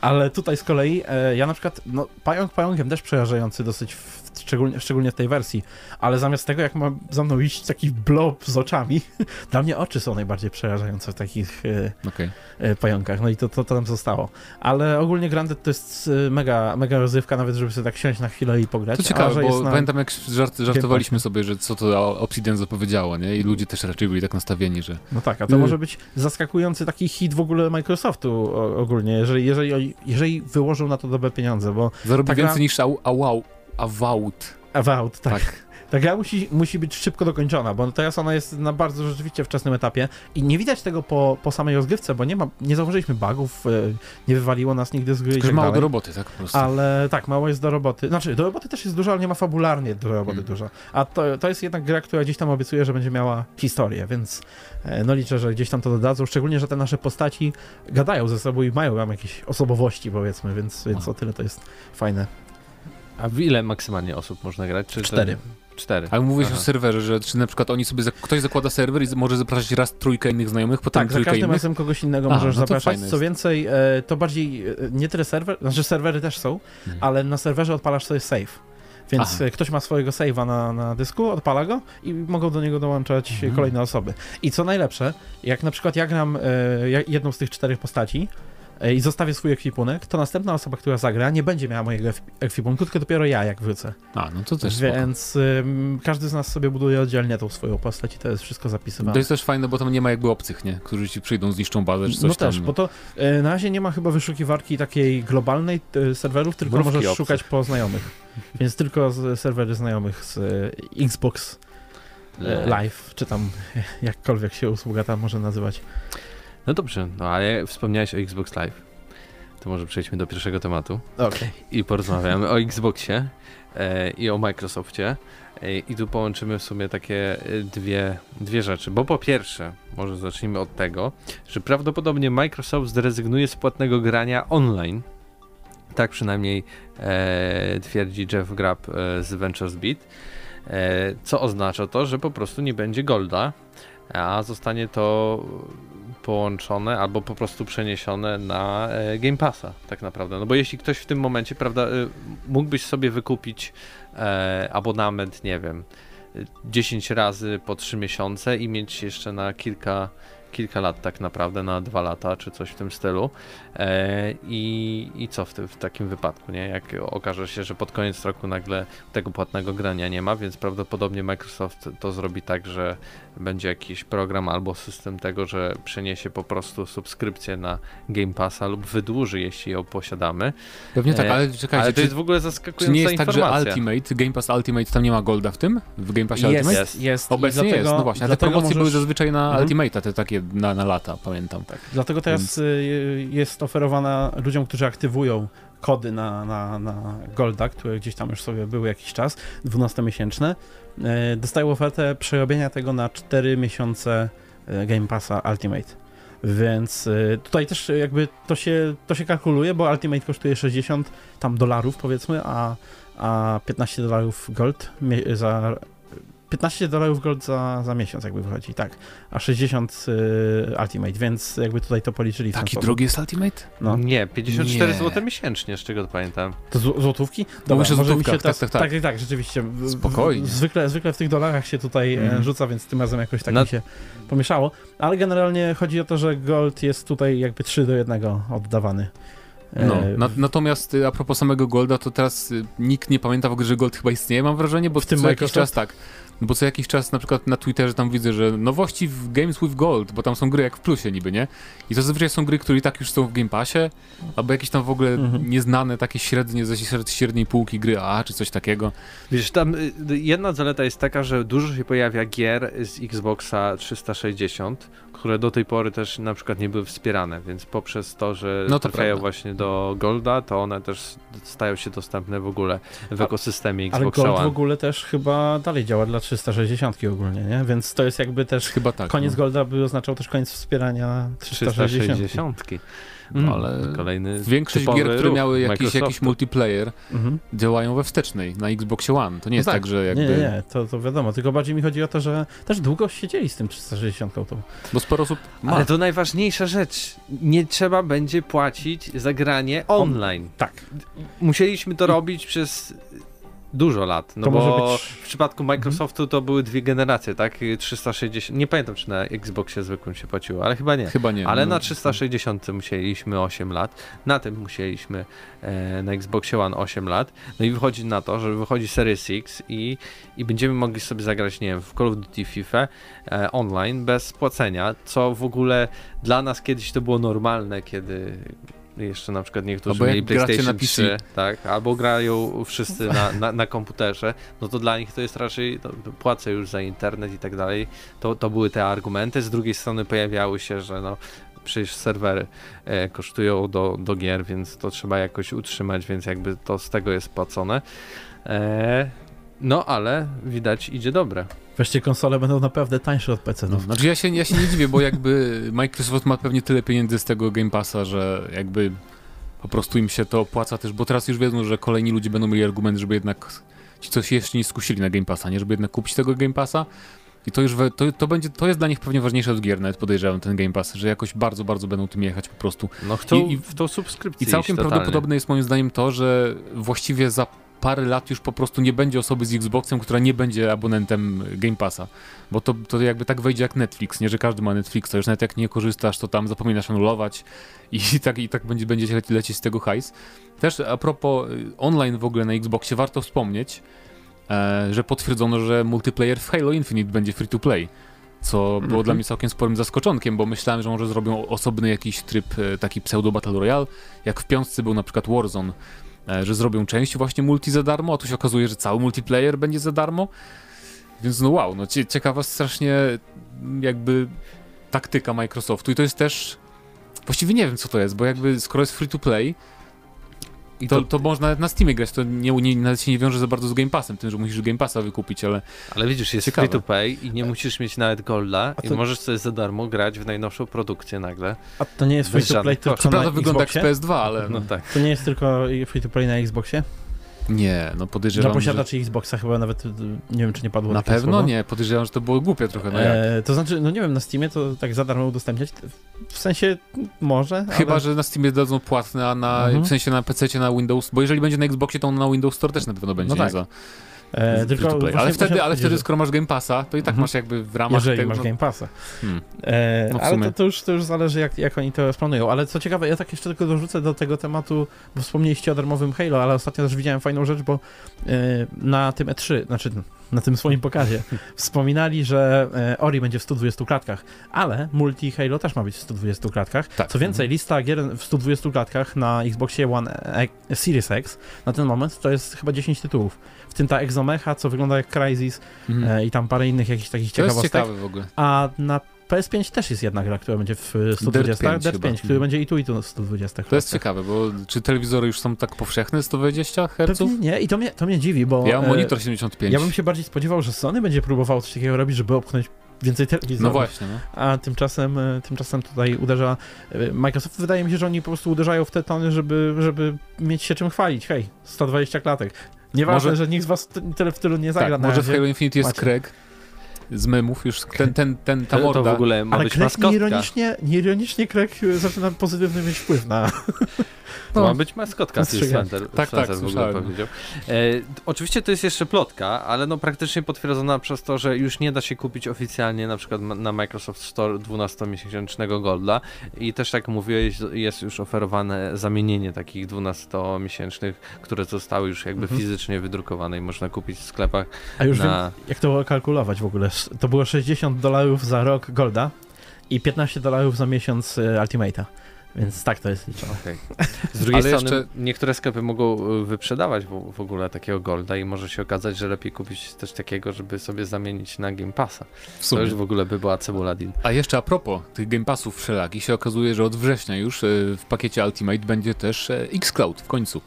Ale tutaj z kolei e, ja na przykład, no pająk pająkiem też przerażający dosyć, w, szczególnie, szczególnie w tej wersji, ale zamiast tego jak ma za mną iść taki blob z oczami, dla mnie oczy są najbardziej przerażające w takich e, okay. e, pająkach, no i to, to, to nam zostało. Ale ogólnie Grounded to jest mega, mega rozrywka, nawet żeby sobie tak siąść na chwilę i pograć. To ciekawe, a, bo na... pamiętam jak żart, żartowaliśmy sobie, że co to da Obsidian zapowiedziało, nie? I ludzie też raczej byli tak nastawieni, że... No tak, a to może być zaskakujący taki hit w ogóle Microsoftu ogólnie, jeżeli, jeżeli, jeżeli wyłożą na to dobre pieniądze, bo... Zarobi więcej gra... niż Avowed. Avowed, tak. tak. Ta gra musi, musi być szybko dokończona, bo teraz ona jest na bardzo rzeczywiście wczesnym etapie i nie widać tego po, po samej rozgrywce, bo nie ma, nie zauważyliśmy bugów, nie wywaliło nas nigdy z gry. Tylko, że mało do roboty, tak po prostu. Ale tak, mało jest do roboty. Znaczy, do roboty też jest dużo, ale nie ma fabularnie do roboty hmm. dużo. A to, to jest jednak gra, która gdzieś tam obiecuje, że będzie miała historię, więc no liczę, że gdzieś tam to dodadzą, szczególnie, że te nasze postaci gadają ze sobą i mają tam jakieś osobowości, powiedzmy, więc, więc o tyle to jest fajne. A w ile maksymalnie osób można grać? Czy Cztery. Ten... Cztery. Ale mówisz Aha. o serwerze, że czy na przykład oni sobie, ktoś zakłada serwer i może zapraszać raz trójkę innych znajomych, potem tak, trójkę innych? Tak, za każdym razem kogoś innego Aha, możesz no zapraszać. Co więcej, to bardziej nie tyle serwer, znaczy serwery też są, hmm. ale na serwerze odpalasz sobie save. Więc Aha. ktoś ma swojego save'a na, na dysku, odpala go i mogą do niego dołączać mhm. kolejne osoby. I co najlepsze, jak na przykład ja gram jedną z tych czterech postaci, i zostawię swój ekwipunek, to następna osoba, która zagra, nie będzie miała mojego ekwipunku, tylko dopiero ja, jak wrócę. A, no to też Więc ym, każdy z nas sobie buduje oddzielnie tą swoją postać i to jest wszystko zapisywane. To jest też fajne, bo tam nie ma jakby obcych, nie? Którzy ci przyjdą, zniszczą bazę czy coś no tam. Też, no też, bo to y, na razie nie ma chyba wyszukiwarki takiej globalnej y, serwerów, tylko Brówki możesz obcych. szukać po znajomych. Więc tylko z, serwery znajomych z y, Xbox y, Live, czy tam jakkolwiek się usługa tam może nazywać. No dobrze, no ale wspomniałeś o Xbox Live. to może przejdźmy do pierwszego tematu. Okay. I porozmawiamy o Xboxie e, i o Microsoftie. E, I tu połączymy w sumie takie dwie, dwie rzeczy. Bo po pierwsze, może zacznijmy od tego, że prawdopodobnie Microsoft zrezygnuje z płatnego grania online. Tak przynajmniej e, twierdzi Jeff Grubb e, z Ventures Beat. E, co oznacza to, że po prostu nie będzie Golda, a zostanie to połączone albo po prostu przeniesione na Game Passa tak naprawdę, no bo jeśli ktoś w tym momencie, prawda, mógłbyś sobie wykupić e, abonament, nie wiem, dziesięć razy po trzy miesiące i mieć jeszcze na kilka, kilka lat tak naprawdę, na dwa lata czy coś w tym stylu e, i, i co w, tym, w takim wypadku, nie? Jak okaże się, że pod koniec roku nagle tego płatnego grania nie ma, więc prawdopodobnie Microsoft to zrobi tak, że będzie jakiś program albo system tego, że przeniesie po prostu subskrypcję na Game Passa lub wydłuży, jeśli ją posiadamy. Pewnie tak, ale czekajcie. Ale to czy, jest w ogóle zaskakująca informacja. Czy nie jest informacja. Tak, że Ultimate, Game Pass Ultimate, tam nie ma Golda w tym? W Game Passie jest, Ultimate? Jest, jest. Obecnie dlatego, jest, no właśnie. Ale te promocje możesz... były zazwyczaj na mhm. Ultimate'a, te takie na, na lata, pamiętam. Tak. Dlatego teraz Więc... jest oferowana ludziom, którzy aktywują kody na, na, na Golda, które gdzieś tam już sobie były jakiś czas, dwunastomiesięczne. Dostają ofertę przerobienia tego na cztery miesiące Game Passa Ultimate. Więc tutaj też jakby to się, to się kalkuluje, bo Ultimate kosztuje sześćdziesiąt tam dolarów powiedzmy, a, a piętnaście dolarów Gold za... piętnaście dolarów Gold za, za miesiąc jakby wychodzi, tak, a sześćdziesiąt y, Ultimate, więc jakby tutaj to policzyli. Taki drogi jest Ultimate? No. Nie, pięćdziesiąt cztery złote miesięcznie, z czego to pamiętam. To z, złotówki? Dobra, no może mi się teraz, tak, tak, tak. Tak, tak, rzeczywiście. Spokojnie. W, zwykle, zwykle w tych dolarach się tutaj mm. rzuca, więc tym razem jakoś tak no. mi się pomieszało, ale generalnie chodzi o to, że Gold jest tutaj jakby trzy do jednego oddawany. No, na, natomiast a propos samego Golda, to teraz nikt nie pamięta w ogóle, że Gold chyba istnieje, mam wrażenie, bo w tym co jakiś czas tak. Bo co jakiś czas na przykład na Twitterze tam widzę, że nowości w Games with Gold, bo tam są gry jak w plusie niby, nie? I to zazwyczaj są gry, które i tak już są w Game Passie, albo jakieś tam w ogóle mhm. nieznane takie średnie, ze średniej półki gry A, czy coś takiego. Wiesz, tam jedna zaleta jest taka, że dużo się pojawia gier z Xboxa trzysta sześćdziesiąt, które do tej pory też na przykład nie były wspierane, więc poprzez to, że no to trafiają właśnie do Golda, to one też stają się dostępne w ogóle w A, ekosystemie Xboxa One. Ale Gold w ogóle też chyba dalej działa dla trzysta sześćdziesiątki ogólnie, nie? Więc to jest jakby też chyba tak, koniec no. Golda by oznaczał też koniec wspierania trzysta sześćdziesiątki. No, ale kolejny większość gier, które miały jakiś, jakiś multiplayer, mhm. działają we wstecznej na Xboxie One. To nie jest no tak, tak, że jakby... Nie, nie, to, to wiadomo. Tylko bardziej mi chodzi o to, że też długo siedzieli z tym trzysta sześćdziesiątką. To... Bo sporo osób ma. Ale to najważniejsza rzecz. Nie trzeba będzie płacić za granie online. On... Tak. Musieliśmy to robić I... przez... dużo lat, no to bo być... w przypadku Microsoftu to były dwie generacje, tak? trzysta sześćdziesiąt, nie pamiętam czy na Xboxie zwykłym się płaciło, ale chyba nie. Chyba nie. Ale no, na trzysta sześćdziesiąt musieliśmy osiem lat, na tym musieliśmy e, na Xboxie One osiem lat, no i wychodzi na to, że wychodzi Series X i, i będziemy mogli sobie zagrać, nie wiem, w Call of Duty, FIFA e, online bez płacenia, co w ogóle dla nas kiedyś to było normalne, kiedy... Jeszcze na przykład niektórzy albo mieli PlayStation trzy, tak? Albo grają wszyscy na, na, na komputerze, no to dla nich to jest raczej, to płacę już za internet i tak dalej, to, to były te argumenty, z drugiej strony pojawiały się, że no przecież serwery e, kosztują do, do gier, więc to trzeba jakoś utrzymać, więc jakby to z tego jest płacone, e, no ale widać idzie dobre. Wreszcie konsole będą naprawdę tańsze od P C-ów. Znaczy ja się, ja się nie dziwię, bo jakby Microsoft ma pewnie tyle pieniędzy z tego Game Passa, że jakby po prostu im się to opłaca też, bo teraz już wiedzą, że kolejni ludzie będą mieli argument, żeby jednak ci coś jeszcze nie skusili na Game Passa, nie? Żeby jednak kupić tego Game Passa i to już we, to, to, będzie, to jest dla nich pewnie ważniejsze od gier, nawet podejrzewam ten Game Pass, że jakoś bardzo, bardzo będą tym jechać po prostu. No chcą I, i, w tą subskrypcję. I całkiem prawdopodobne jest moim zdaniem to, że właściwie za parę lat już po prostu nie będzie osoby z Xboxem, która nie będzie abonentem Game Passa, bo to, to jakby tak wejdzie jak Netflix, nie, że każdy ma Netflix, to już nawet jak nie korzystasz, to tam zapominasz anulować i tak, i tak będzie, będzie lecieć z tego hajs. Też a propos online w ogóle na Xboxie warto wspomnieć, e, że potwierdzono, że multiplayer w Halo Infinite będzie free to play, co było mhm. dla mnie całkiem sporym zaskoczonkiem, bo myślałem, że może zrobią osobny jakiś tryb, taki pseudo Battle Royale, jak w piątce był na przykład Warzone, że zrobią część właśnie multi za darmo, a tu się okazuje, że cały multiplayer będzie za darmo, więc no wow, no ciekawa strasznie jakby taktyka Microsoftu i to jest też Właściwie nie wiem, co to jest, bo jakby skoro jest free to play, I to, to... to można nawet na Steamie grać, to nie, nie, nawet się nie wiąże za bardzo z Game Passem, tym, że musisz Game Passa wykupić, ale... Ale widzisz, jest ciekawe. Free to play i nie musisz mieć nawet golda to... i możesz sobie za darmo grać w najnowszą produkcję nagle. A to nie jest free to play tylko na prawda wygląda jak z P S dwa, ale... No tak. To nie jest tylko free to play na Xboxie? Nie, no podejrzewam, dla posiadaczy że... Xboxa chyba nawet, nie wiem czy nie padło na pewno słowo. Nie, podejrzewam, że to było głupie trochę. No jak? E, to znaczy, no nie wiem, na Steamie to tak za darmo udostępniać, w sensie może. Chyba, ale... że na Steamie dadzą płatne, a na, mhm. w sensie na P C-cie, na Windows, bo jeżeli będzie na Xboxie, to on na Windows Store też na pewno będzie, no tak. nie za... E, tylko ale właśnie, wtedy, ale wtedy że... skoro masz Game Passa, to i tak mhm. masz jakby w ramach Jeżeli tego... masz Game Passa. Hmm. E, no ale to, to, już, to już zależy, jak, jak oni to planują. Ale co ciekawe, ja tak jeszcze tylko dorzucę do tego tematu, bo wspomnieliście o darmowym Halo, ale ostatnio też widziałem fajną rzecz, bo e, na tym E trzy, znaczy na tym swoim pokazie, wspominali, że e, Ori będzie w stu dwudziestu klatkach, ale multi Halo też ma być w stu dwudziestu klatkach. Tak. Co więcej, mhm. lista gier w stu dwudziestu klatkach na Xboxie One e, e, Series X na ten moment to jest chyba dziesięć tytułów. W tym ta Exomecha, co wygląda jak Crysis mm. e, i tam parę innych jakichś takich ciekawostek. To jest ciekawe w ogóle. A na P S pięć też jest jedna gra, która będzie w stu dwudziestu. Dirt pięć, Dirt pięć który mm. będzie i tu, i tu w stu dwudziestu. To jest ciekawe, bo czy telewizory już są tak powszechne sto dwadzieścia herców? Pewnie nie, i to mnie, to mnie dziwi, bo... Ja mam monitor siedemdziesiąt pięć. Ja bym się bardziej spodziewał, że Sony będzie próbowało coś takiego robić, żeby opchnąć więcej telewizorów. No właśnie. No. A tymczasem, tymczasem tutaj uderza... Microsoft, wydaje mi się, że oni po prostu uderzają w te tony, żeby, żeby mieć się czym chwalić. Hej, sto dwadzieścia klatek. Nieważne, może... że nikt z was tyle w tylu nie zagra. Tak, na może w Halo Infinite jest Craig z memów, już ten, ten, ten, ta morda. To w ogóle ma ale być maskotka. Nieironicznie, nieironicznie Craig zaczyna pozytywny mieć wpływ na... To no. ma być maskotka, Sandler, Sandler, tak, Sandler tak, w ogóle powiedział. E, oczywiście to jest jeszcze plotka, ale no praktycznie potwierdzona przez to, że już nie da się kupić oficjalnie na przykład na Microsoft Store dwunastomiesięcznego golda i też jak mówiłeś, jest już oferowane zamienienie takich dwunastomiesięcznych, które zostały już jakby mhm. fizycznie wydrukowane i można kupić w sklepach. A już na... wiem, jak to kalkulować w ogóle. To było sześćdziesiąt dolarów za rok golda i piętnaście dolarów za miesiąc Ultimate'a. Więc tak to jest liczone. Okay. Z drugiej ale strony jeszcze... niektóre sklepy mogą wyprzedawać w ogóle takiego golda i może się okazać, że lepiej kupić też takiego, żeby sobie zamienić na Game Passa. W sumie. To już w ogóle by była cebula deal. A jeszcze a propos tych Game Passów wszelakich się okazuje, że od września już w pakiecie Ultimate będzie też xCloud w końcu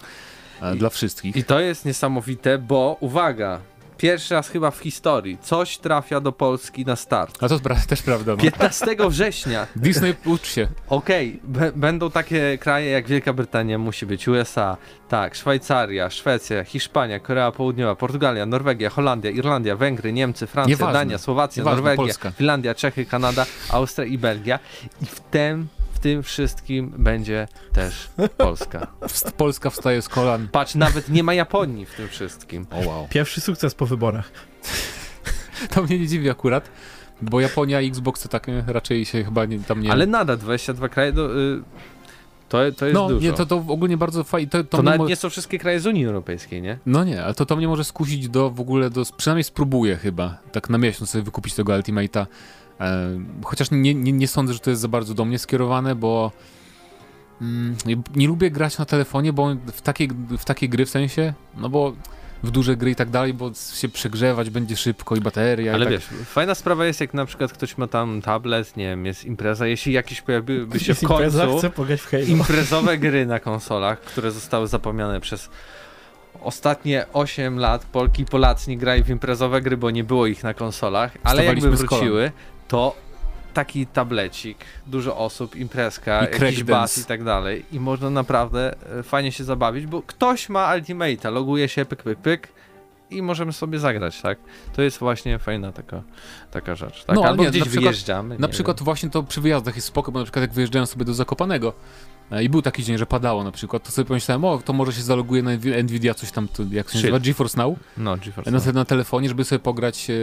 I, dla wszystkich. I to jest niesamowite, bo uwaga... Pierwszy raz chyba w historii coś trafia do Polski na start. A to też prawda. No. piętnastego września. Disney, ucz się. Okej, okay. będą takie kraje jak Wielka Brytania, musi być U S A, tak, Szwajcaria, Szwecja, Hiszpania, Korea Południowa, Portugalia, Norwegia, Holandia, Irlandia, Węgry, Niemcy, Francja, Nieważne. Dania, Słowacja, Nieważne, Norwegia, Polska. Finlandia, Czechy, Kanada, Austria i Belgia. I w tym... tym wszystkim będzie też Polska. Polska wstaje z kolan. Patrz, nawet nie ma Japonii w tym wszystkim. Oh, wow. Pierwszy sukces po wyborach. To mnie nie dziwi akurat, bo Japonia i Xbox to tak raczej się chyba nie, tam nie... Ale nadal dwadzieścia dwa kraje do... Y To, to jest no, dużo. Nie, to, to ogólnie bardzo fajnie. To, to, to nawet mo... nie są wszystkie kraje z Unii Europejskiej, nie? No nie, ale to, to mnie może skusić do w ogóle, do, przynajmniej spróbuję chyba, tak na miesiąc sobie wykupić tego Ultimate'a. E, chociaż nie, nie, nie sądzę, że to jest za bardzo do mnie skierowane, bo mm, nie lubię grać na telefonie, bo w takie, w takie gry w sensie, no bo w duże gry i tak dalej, bo się przegrzewać będzie szybko i bateria. Ale i tak. wiesz, fajna sprawa jest, jak na przykład ktoś ma tam tablet, nie wiem, jest impreza, jeśli jakieś pojawiłyby się w końcu imprezowe gry na konsolach, które zostały zapomniane przez ostatnie osiem lat. Polki i Polacy nie grali w imprezowe gry, bo nie było ich na konsolach, ale jakby wróciły, to taki tablecik, dużo osób, imprezka, I jakiś bas i tak dalej i można naprawdę fajnie się zabawić, bo ktoś ma Ultimate'a, loguje się, pyk, pyk, pyk i możemy sobie zagrać, tak? To jest właśnie fajna taka, taka rzecz, tak? No, albo nie, gdzieś na przykład, wyjeżdżamy. Na przykład wiem. właśnie to przy wyjazdach jest spoko, bo na przykład jak wyjeżdżałem sobie do Zakopanego i był taki dzień, że padało na przykład, to sobie pomyślałem, o, to może się zaloguje na Nvidia coś tam, to, jak się nazywa, GeForce Now? No, GeForce Now. Na, na telefonie, żeby sobie pograć e,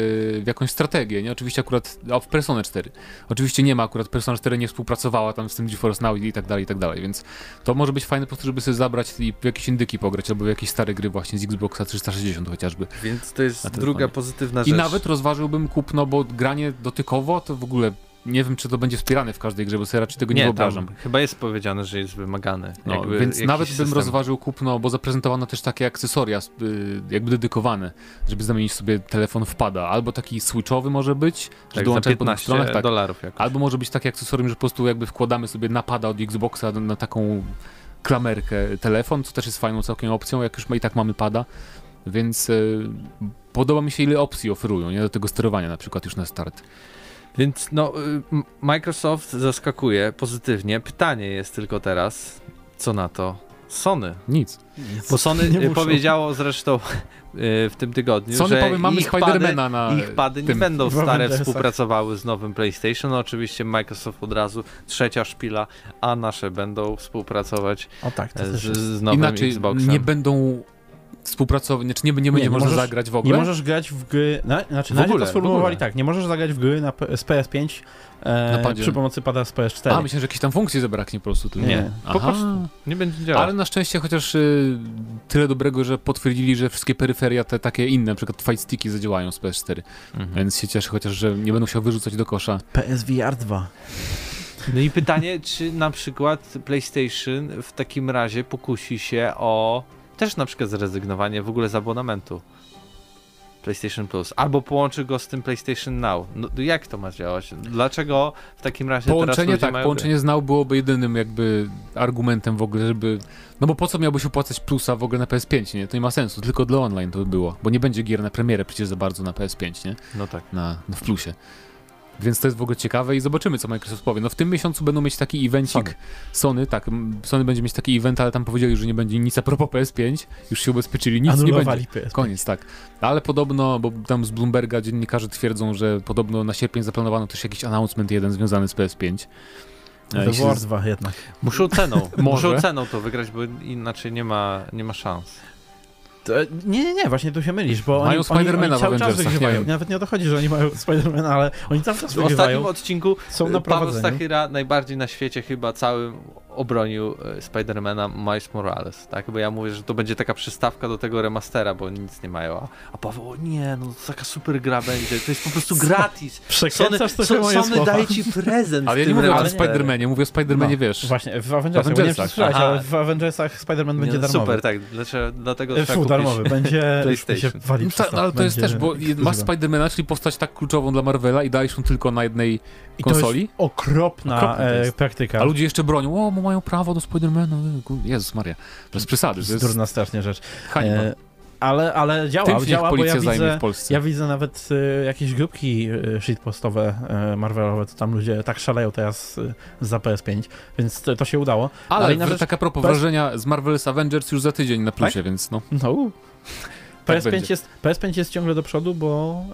w jakąś strategię, nie? Oczywiście akurat, a w Persona cztery. Oczywiście nie ma, akurat Persona cztery nie współpracowała tam z tym GeForce Now i tak dalej, i tak dalej, więc to może być fajne po prostu, żeby sobie zabrać i w jakieś indyki pograć, albo w jakieś stare gry właśnie z Xboxa trzysta sześćdziesiąt chociażby. Więc to jest druga pozytywna rzecz. I nawet rozważyłbym kupno, bo granie dotykowo to w ogóle nie wiem, czy to będzie wspierane w każdej grze, bo sobie raczej tego nie, nie wyobrażam. Chyba jest powiedziane, że jest wymagany. No, jakby, więc nawet system. bym rozważył kupno, bo zaprezentowano też takie akcesoria jakby dedykowane, żeby zamienić sobie telefon w pada. Albo taki switchowy może być, tak, że dołączamy po dwóch stronach. Tak. Dolarów jakoś. Albo może być takie akcesorium, że po prostu jakby wkładamy sobie na pada od Xboxa na taką klamerkę telefon, co też jest fajną całkiem opcją, jak już i tak mamy pada. Więc y, podoba mi się, ile opcji oferują, nie, do tego sterowania na przykład już na start. Więc no, Microsoft zaskakuje pozytywnie. Pytanie jest tylko teraz, co na to Sony? Nic. Nic. Bo Sony nie powiedziało zresztą w tym tygodniu, Sony że powie, mamy ich, pady, na ich pady nie będą stare współpracowały z nowym PlayStation. No, oczywiście Microsoft od razu, trzecia szpila, a nasze będą współpracować o tak, to z, z nowym Inaczej Xboxem. Nie będą... Współpracować, znaczy nie, nie, nie, nie możesz możesz zagrać w ogóle. Nie możesz grać w gry. Na, znaczy, w na ogóle, to sformułowali tak, nie możesz zagrać w gry na, z P S pięć e, przy pomocy pada z P S cztery. A myślę, że jakieś tam funkcje zabraknie po prostu. Nie, nie. Po prostu nie będzie działać. Ale na szczęście chociaż y, tyle dobrego, że potwierdzili, że wszystkie peryferia, te takie inne, na przykład fightsticki zadziałają z P S cztery. Mhm. Więc się cieszę chociaż, że nie będą się wyrzucać do kosza. P S V R dwa. No i pytanie, czy na przykład PlayStation w takim razie pokusi się o też na przykład zrezygnowanie w ogóle z abonamentu PlayStation Plus, albo połączy go z tym PlayStation Now. No, jak to ma działać? Dlaczego w takim razie połączenie, teraz tak, mają połączenie z Now byłoby jedynym jakby argumentem w ogóle, żeby... No bo po co miałbyś opłacać plusa w ogóle na P S pięć, nie? To nie ma sensu, tylko dla online to by było, bo nie będzie gier na premierę przecież za bardzo na P S pięć, nie? No tak. Na, no w plusie. Więc to jest w ogóle ciekawe i zobaczymy, co Microsoft powie. No w tym miesiącu będą mieć taki evencik Sony. Sony, tak, Sony będzie mieć taki event, ale tam powiedzieli, że nie będzie nic a propos P S pięć, już się ubezpieczyli, nic Anulowali nie będzie. P S pięć. Koniec, tak. Ale podobno, bo tam z Bloomberga dziennikarze twierdzą, że podobno na sierpień zaplanowano też jakiś announcement jeden związany z P S pięć. The War dwa jednak. Muszą ceną, muszą ceną to wygrać, bo inaczej nie ma, nie ma szans. To, nie, nie, nie, właśnie tu się mylisz, bo mają oni, Spidermana oni, oni cały czas wygrywają. Nie Nawet nie dochodzi, że oni mają Spidermana, ale oni cały czas wygrywają. W ostatnim odcinku Paweł Stachyra najbardziej na świecie chyba całym obronił Spidermana Miles Morales, tak? Bo ja mówię, że to będzie taka przystawka do tego remastera, bo nic nie mają. A, a Paweł, o nie, no to taka super gra będzie, to jest po prostu gratis. Sony, to Sony, moje Sony daje ci prezent. Ale ja nie mówię o Spidermanie, mówię o Spidermanie, no, wiesz. Właśnie, w Avengersach, w Avengersach. Nie wiem, ale w Avengersach Spiderman będzie no, darmowy. Super, tak, dlaczego, dlatego e, trzeba darmowy, będzie się wali no, ta, ale to jest też, bo masz Spidermana, czyli postać tak kluczową dla Marvela i dajesz ją tylko na jednej konsoli. I to jest okropna, okropna to jest. praktyka. A ludzie jeszcze bronią, o, mają prawo do Spidermana. Jezus Maria, bez przesady. To jest, jest durna strasznie rzecz. E, ale, ale działa, działa, bo ja widzę, ja widzę nawet y, jakieś grupki y, shitpostowe y, Marvelowe, to tam ludzie tak szaleją teraz y, za P S pięć, więc to, to się udało. Ale, ale nawet taka propos wrażenia z Marvel's Avengers już za tydzień na plusie, tak? Więc no... no. P S pięć, tak jest, P S pięć jest ciągle do przodu, bo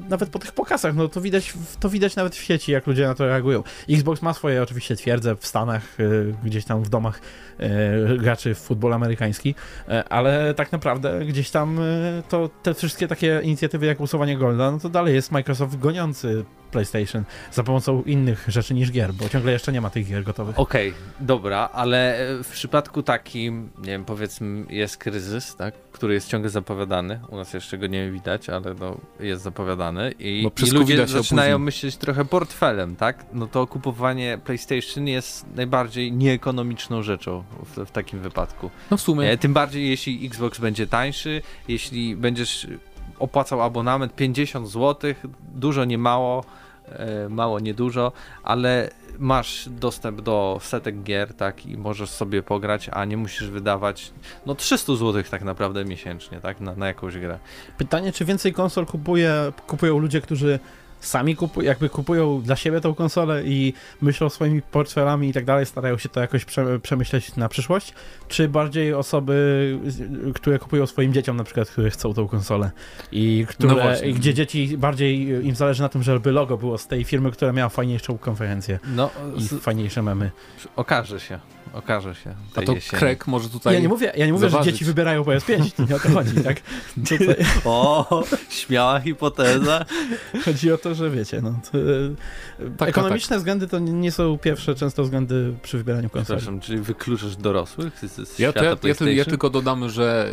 yy, nawet po tych pokazach, no to widać, to widać nawet w sieci, jak ludzie na to reagują. Xbox ma swoje oczywiście twierdze w Stanach, yy, gdzieś tam w domach yy, graczy w futbol amerykański, yy, ale tak naprawdę gdzieś tam yy, to te wszystkie takie inicjatywy jak usuwanie Golda, no to dalej jest Microsoft goniący PlayStation za pomocą innych rzeczy niż gier, bo ciągle jeszcze nie ma tych gier gotowych. Okej, okay, dobra, ale w przypadku takim, nie wiem, powiedzmy jest kryzys, tak, który jest ciągle zapowiadany, u nas jeszcze go nie widać, ale no, jest zapowiadany i, i ludzie zaczynają później myśleć trochę portfelem, tak, no to kupowanie PlayStation jest najbardziej nieekonomiczną rzeczą w, w takim wypadku. No w sumie. Tym bardziej jeśli Xbox będzie tańszy, jeśli będziesz opłacał abonament pięćdziesiąt złotych, dużo nie mało, mało nie dużo, ale masz dostęp do setek gier, tak, i możesz sobie pograć, a nie musisz wydawać no trzysta złotych tak naprawdę miesięcznie, tak, na, na jakąś grę. Pytanie, czy więcej konsol kupuje, kupują ludzie, którzy sami kupują, jakby kupują dla siebie tą konsolę i myślą swoimi portfelami i tak dalej, starają się to jakoś prze, przemyśleć na przyszłość, czy bardziej osoby, które kupują swoim dzieciom na przykład, które chcą tą konsolę i które, no gdzie dzieci bardziej im zależy na tym, żeby logo było z tej firmy, która miała fajniejszą konferencję no, i z... fajniejsze memy. Okaże się. Okaże się. A to krek może tutaj Ja nie mówię, ja nie mówię że dzieci wybierają P S pięć, to nie o to chodzi, tak? Tutaj... O, śmiała hipoteza. Chodzi o to, że wiecie, no. To... Tak, ekonomiczne tak. względy to nie są pierwsze często względy przy wybieraniu konsoli. Przepraszam, czyli wykluczasz dorosłych z, z ja, świata te, ja, ja tylko dodam, że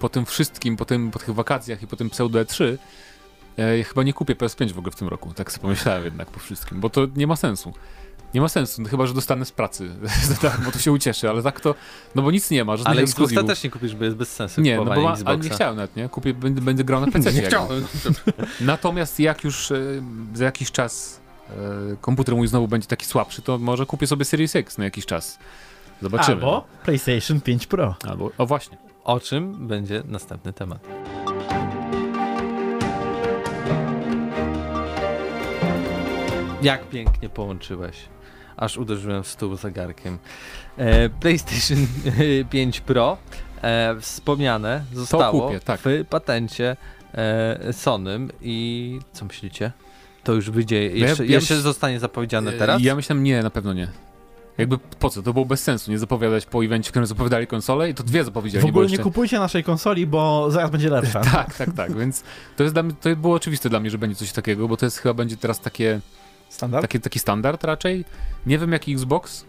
po tym wszystkim, po, tym, po tych wakacjach i po tym pseudo E trzy Ja chyba nie kupię P S pięć w ogóle w tym roku, tak sobie pomyślałem jednak po wszystkim, bo to nie ma sensu. Nie ma sensu, no chyba że dostanę z pracy za darmo, to się ucieszy, ale tak to, no bo nic nie ma, żadnych ekskluzywów. Ale Xboxa też nie kupisz, bo jest bez sensu. Nie, no bo ma, ale nie chciałem nawet, nie? Kupię, będę, będę grał na P C. Nie chciałem. Natomiast jak już e, za jakiś czas e, komputer mój znowu będzie taki słabszy, to może kupię sobie Series X na jakiś czas. Zobaczymy. Albo PlayStation pięć Pro. Albo, o właśnie. O czym będzie następny temat. Jak pięknie połączyłeś. Aż uderzyłem w stół zegarkiem. E, PlayStation pięć Pro e, wspomniane zostało kupię, tak. w patencie e, Sonym i co myślicie? To już wyjdzie, jeszcze, ja, ja jeszcze myśl... zostanie zapowiedziane teraz? Ja myślałem, nie, na pewno nie. Jakby po co? To było bez sensu nie zapowiadać po evencie, w którym zapowiadali konsolę i to dwie zapowiedzieli. W ogóle nie jeszcze... kupujcie naszej konsoli, bo zaraz będzie lepsza. tak, tak, tak, więc to, jest dla mnie, to było oczywiste dla mnie, że będzie coś takiego, bo to jest chyba będzie teraz takie... Standard? Taki, taki standard raczej. Nie wiem jaki Xbox,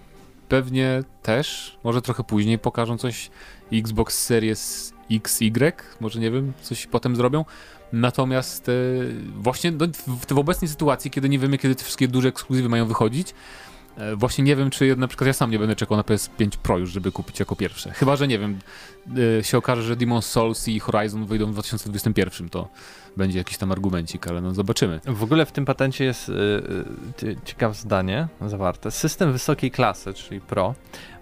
pewnie też, może trochę później pokażą coś, Xbox Series X Y, może nie wiem, coś potem zrobią. Natomiast e, właśnie no, w, w obecnej sytuacji, kiedy nie wiemy, kiedy te wszystkie duże ekskluzywy mają wychodzić, e, właśnie nie wiem, czy na przykład ja sam nie będę czekał na P S pięć Pro już, żeby kupić jako pierwsze. Chyba że nie wiem, e, się okaże, że Demon's Souls i Horizon wyjdą w dwa tysiące dwudziestym pierwszym, to będzie jakiś tam argumencik, ale no zobaczymy. W ogóle w tym patencie jest yy, ciekawe zdanie zawarte. System wysokiej klasy, czyli Pro,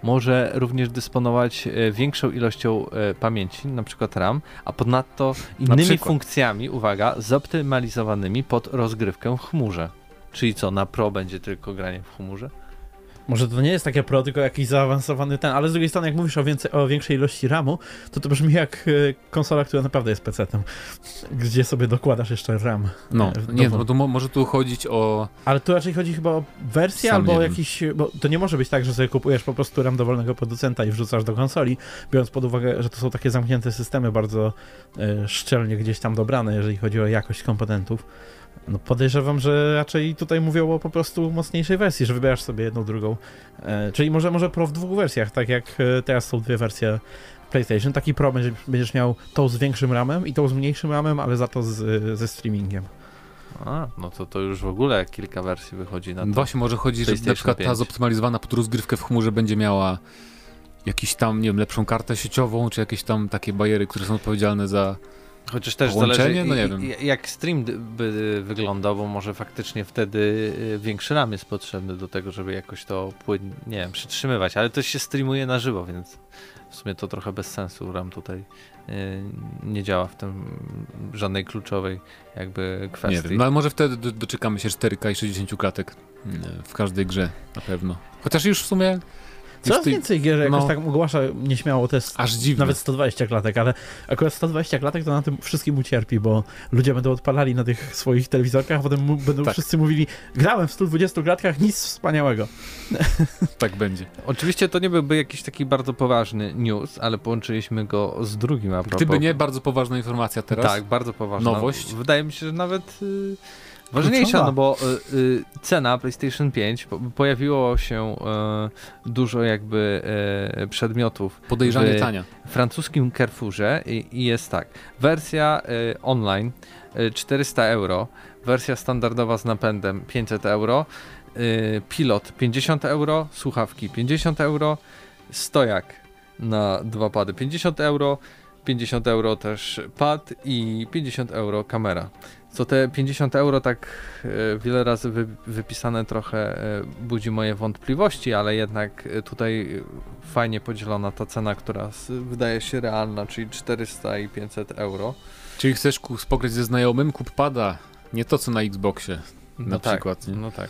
może również dysponować większą ilością yy, pamięci, na przykład RAM, a ponadto innymi przykład. funkcjami, uwaga, zoptymalizowanymi pod rozgrywkę w chmurze. Czyli co, na Pro będzie tylko granie w chmurze? Może to nie jest takie Pro, tylko jakiś zaawansowany ten, ale z drugiej strony jak mówisz o, więcej, o większej ilości ramu, to to brzmi jak konsola, która naprawdę jest pecetem, gdzie sobie dokładasz jeszcze RAM. No, nie, no to mo- może tu chodzić o... Ale tu raczej chodzi chyba o wersję Sam albo jakiś... Bo to nie może być tak, że sobie kupujesz po prostu RAM dowolnego producenta i wrzucasz do konsoli, biorąc pod uwagę, że to są takie zamknięte systemy, bardzo y, szczelnie gdzieś tam dobrane, jeżeli chodzi o jakość komponentów. No podejrzewam, że raczej tutaj mówią o po prostu mocniejszej wersji, że wybierasz sobie jedną, drugą. E, czyli może, może Pro w dwóch wersjach, tak jak teraz są dwie wersje PlayStation. Taki Pro będziesz, będziesz miał tą z większym ramem i tą z mniejszym ramem, ale za to z, ze streamingiem. A, no to to już w ogóle kilka wersji wychodzi na to. Właśnie może chodzi, że na przykład ta zoptymalizowana pod rozgrywkę w chmurze będzie miała jakiś tam, nie wiem, lepszą kartę sieciową, czy jakieś tam takie bajery, które są odpowiedzialne za... Chociaż też zależy, no nie wiem. Jak stream by wyglądał, bo może faktycznie wtedy większy RAM jest potrzebny do tego, żeby jakoś to płynnie, nie wiem, przytrzymywać, ale to się streamuje na żywo, więc w sumie to trochę bez sensu. RAM tutaj nie działa w tym żadnej kluczowej jakby kwestii. Nie wiem, no ale może wtedy doczekamy się cztery K i sześćdziesiąt klatek w każdej grze na pewno. Chociaż już w sumie... Coraz więcej gier jakoś no, tak ogłasza nieśmiało, to jest aż dziwne. Nawet sto dwadzieścia klatek, ale akurat sto dwadzieścia klatek to na tym wszystkim ucierpi, bo ludzie będą odpalali na tych swoich telewizorkach, a potem m- będą tak. wszyscy mówili, grałem w stu dwudziestu klatkach, nic wspaniałego. Tak będzie. Oczywiście to nie byłby jakiś taki bardzo poważny news, ale połączyliśmy go z drugim a propos. Gdyby nie, bardzo poważna informacja teraz. Tak, bardzo poważna. Nowość. Wydaje mi się, że nawet... Yy... Ważniejsza, no bo y, y, cena PlayStation pięć, po, pojawiło się y, dużo jakby y, przedmiotów podejrzanie w tania. francuskim Carrefourze i, i jest tak, wersja y, online y, czterysta euro, wersja standardowa z napędem pięćset euro, y, pilot pięćdziesiąt euro, słuchawki pięćdziesiąt euro, stojak na dwa pady pięćdziesiąt euro, pięćdziesiąt euro też pad i pięćdziesiąt euro kamera. Co te pięćdziesiąt euro tak wiele razy wy, wypisane trochę budzi moje wątpliwości, ale jednak tutaj fajnie podzielona ta cena, która wydaje się realna, czyli czterysta i pięćset euro. Czyli chcesz spotkać ze znajomym, kup pada, nie to co na Xboxie no na tak, przykład. Nie? No tak.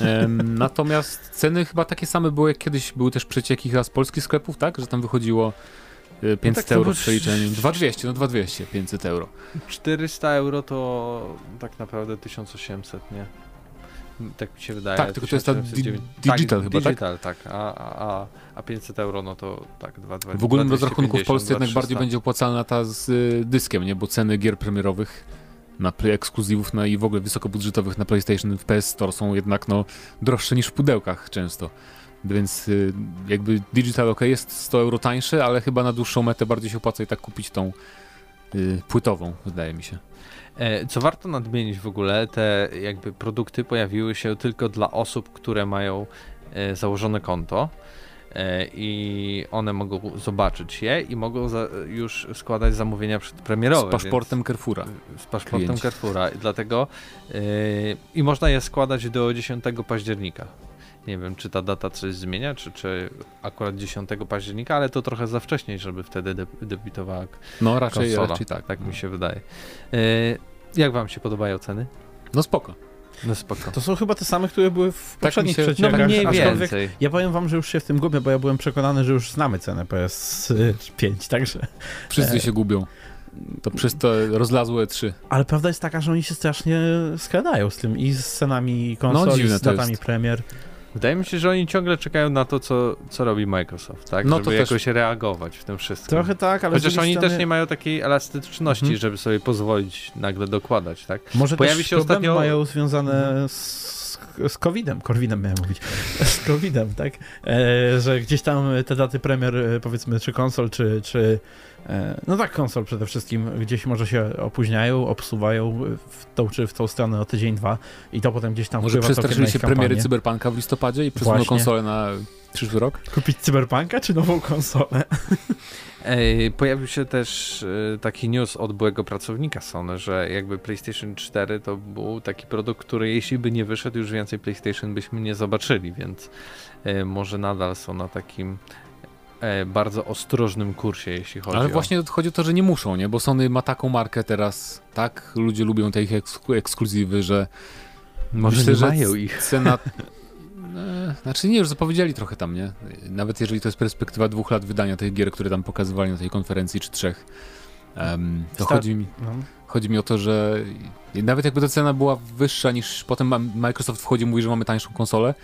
Ehm, natomiast ceny chyba takie same były jak kiedyś, były też przecieki chyba z polskich sklepów, tak? Że tam wychodziło pięćset no tak, euro w przeliczeniu, dwa dwieście, no dwa dwieście, pięćset euro. czterysta euro to tak naprawdę tysiąc osiemset, nie? Tak mi się wydaje. Tak, tylko to jest ta digital, tak, digital chyba, digital, tak? tak. A, a, a pięćset euro, no to tak, dwa dwieście. W ogólnym rozrachunku w Polsce jednak bardziej będzie opłacalna ta z y, dyskiem, nie? Bo ceny gier premierowych, na ekskluzywów na, i w ogóle wysokobudżetowych na PlayStation w P S Store są jednak no, droższe niż w pudełkach często. Więc y, jakby digital ok, jest sto euro tańszy, ale chyba na dłuższą metę bardziej się opłaca i tak kupić tą y, płytową, wydaje mi się. Co warto nadmienić w ogóle, te jakby produkty pojawiły się tylko dla osób, które mają założone konto i one mogą zobaczyć je i mogą za, już składać zamówienia przedpremierowe. Z paszportem więc, Carrefoura. Z paszportem Klienci. Carrefoura. I dlatego yy, i można je składać do dziesiątego października. Nie wiem, czy ta data coś zmienia, czy, czy akurat dziesiątego października, ale to trochę za wcześnie, żeby wtedy de- debitowała no, raczej, konsola. Raczej tak. Tak no. mi się wydaje. Yy, jak wam się podobają ceny? No spoko. No spoko. To są chyba te same, które były w poprzednich tak przecienkach. No mniej więcej. Ja powiem wam, że już się w tym gubię, bo ja byłem przekonany, że już znamy cenę P S pięć, także... Wszyscy się gubią. To przez to rozlazłe trzy. Ale prawda jest taka, że oni się strasznie skradają z tym i z cenami konsoli, no, z datami premier. Wydaje mi się, że oni ciągle czekają na to, co, co robi Microsoft, tak? No żeby to też... jakoś reagować w tym wszystkim. Trochę tak, ale... Chociaż oni strony... też nie mają takiej elastyczności, hmm. żeby sobie pozwolić nagle dokładać, tak? Może pojawi też się ostatnio... mają związane z, z kowidem, korwinem miałem mówić, z kowidem, tak? E, że gdzieś tam te daty premier, powiedzmy, czy konsol, czy... czy e, no tak, konsol przede wszystkim gdzieś może się opóźniają, obsuwają w tą czy w tą stronę o tydzień, dwa i to potem gdzieś tam... Może przestraszyli się kampanię. Premiery Cyberpunka w listopadzie? I przez nową konsolę na przyszły rok? Kupić Cyberpunka czy nową konsolę? Ej, pojawił się też taki news od byłego pracownika Sony, że jakby PlayStation cztery to był taki produkt, który jeśli by nie wyszedł, już więcej PlayStation byśmy nie zobaczyli, więc może nadal są na takim bardzo ostrożnym kursie, jeśli chodzi Ale o... właśnie chodzi o to, że nie muszą, nie? Bo Sony ma taką markę teraz, tak? Ludzie lubią te ich eksk- ekskluzywy, że... Może myślę, nie że mają ich. Cena... Znaczy nie, już zapowiedzieli trochę tam, nie? Nawet jeżeli to jest perspektywa dwóch lat wydania tych gier, które tam pokazywali na tej konferencji, czy trzech, um, to Star- chodzi mi, no. chodzi mi o to, że nawet jakby ta cena była wyższa niż potem Microsoft wchodzi i mówi, że mamy tańszą konsolę,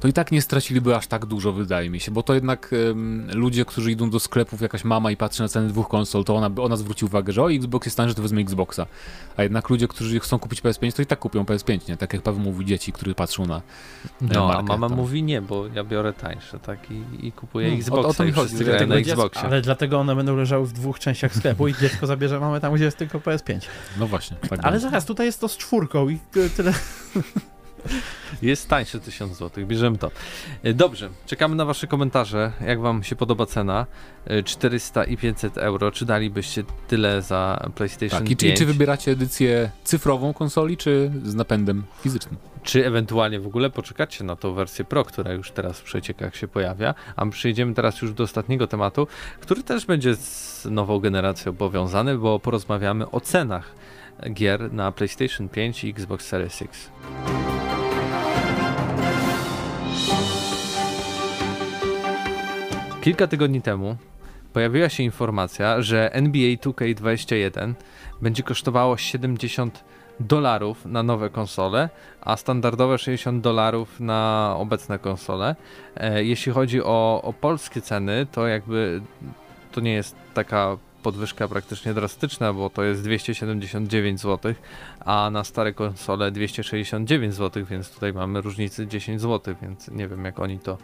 to i tak nie straciliby aż tak dużo, wydaje mi się, bo to jednak um, ludzie, którzy idą do sklepów, jakaś mama i patrzy na cenę dwóch konsol, to ona, ona zwróci uwagę, że o, Xbox jest tańszy, to wezmę Xboxa. A jednak ludzie, którzy chcą kupić P S pięć, to i tak kupią P S pięć, nie? Tak jak Paweł mówi, dzieci, którzy patrzą na markę. No, a mama to... mówi nie, bo ja biorę tańsze, tak, i, i kupuję no, Xboxa. O, o to mi chodzi, dlatego na Xboxie. Ale dlatego one będą leżały w dwóch częściach sklepu i dziecko zabierze mamy tam, gdzie jest tylko P S pięć. No właśnie. Tak ale będzie. Zaraz, tutaj jest to z czwórką i tyle... Jest tańsze tysiąc złotych, bierzemy to. Dobrze, czekamy na wasze komentarze. Jak wam się podoba cena? czterysta i pięćset euro. Czy dalibyście tyle za PlayStation tak, i pięć? I czy wybieracie edycję cyfrową konsoli, czy z napędem fizycznym? Czy ewentualnie w ogóle poczekacie na tą wersję Pro, która już teraz w przeciekach się pojawia. A my przejdziemy teraz już do ostatniego tematu, który też będzie z nową generacją powiązany, bo porozmawiamy o cenach gier na PlayStation pięć i Xbox Series X. Kilka tygodni temu pojawiła się informacja, że N B A dwa K dwadzieścia jeden będzie kosztowało siedemdziesiąt dolarów na nowe konsole, a standardowe sześćdziesiąt dolarów na obecne konsole. Jeśli chodzi o, o polskie ceny, to jakby to nie jest taka podwyżka praktycznie drastyczna, bo to jest dwieście siedemdziesiąt dziewięć złotych, a na stare konsole dwieście sześćdziesiąt dziewięć złotych, więc tutaj mamy różnicę dziesięć złotych, więc nie wiem jak oni to,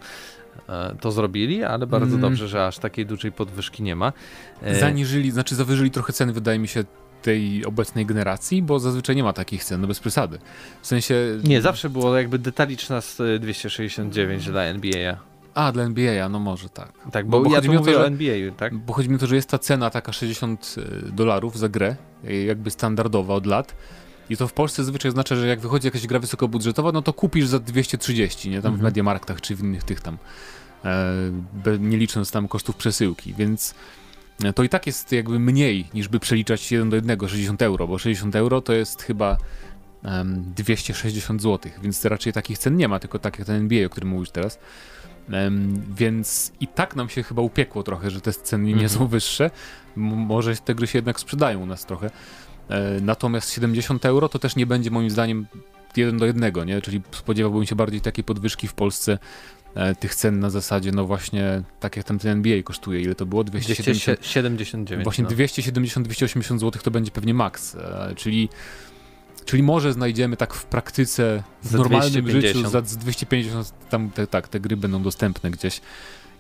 to zrobili, ale bardzo mm. dobrze, że aż takiej dużej podwyżki nie ma. Zaniżyli, znaczy zawyżyli trochę ceny, wydaje mi się, tej obecnej generacji, bo zazwyczaj nie ma takich cen, no bez przesady. W sensie... Nie, zawsze było jakby detaliczna z dwieście sześćdziesiąt dziewięć dla N B A. A, dla N B A, no może tak. Tak, bo, bo ja tu mówię o, to, o N B A, tak? Bo chodzi mi o to, że jest ta cena taka sześćdziesiąt dolarów za grę, jakby standardowa od lat i to w Polsce zwyczaj oznacza, że jak wychodzi jakaś gra wysokobudżetowa, no to kupisz za dwieście trzydzieści, nie? Tam mhm. w Mediamarktach czy w innych tych tam, e, nie licząc tam kosztów przesyłki, więc to i tak jest jakby mniej niż by przeliczać jeden do jednego sześćdziesiąt euro, bo sześćdziesiąt euro to jest chyba um, dwieście sześćdziesiąt złotych, więc raczej takich cen nie ma, tylko tak jak ten N B A, o którym mówisz teraz. Um, więc i tak nam się chyba upiekło trochę, że te ceny nie są wyższe. M- może te gry się jednak sprzedają u nas trochę. E, natomiast siedemdziesiąt euro to też nie będzie moim zdaniem jeden do jednego, nie? Czyli spodziewałbym się bardziej takiej podwyżki w Polsce e, tych cen na zasadzie, no właśnie, tak jak tam ten N B A kosztuje, ile to było? dwieście siedemdziesiąt dziewięć Właśnie no. dwieście siedemdziesiąt do dwieście osiemdziesiąt złotych to będzie pewnie maks, e, czyli... Czyli może znajdziemy tak w praktyce, w normalnym życiu, za dwieście pięćdziesiąt, tam te, tak, te gry będą dostępne gdzieś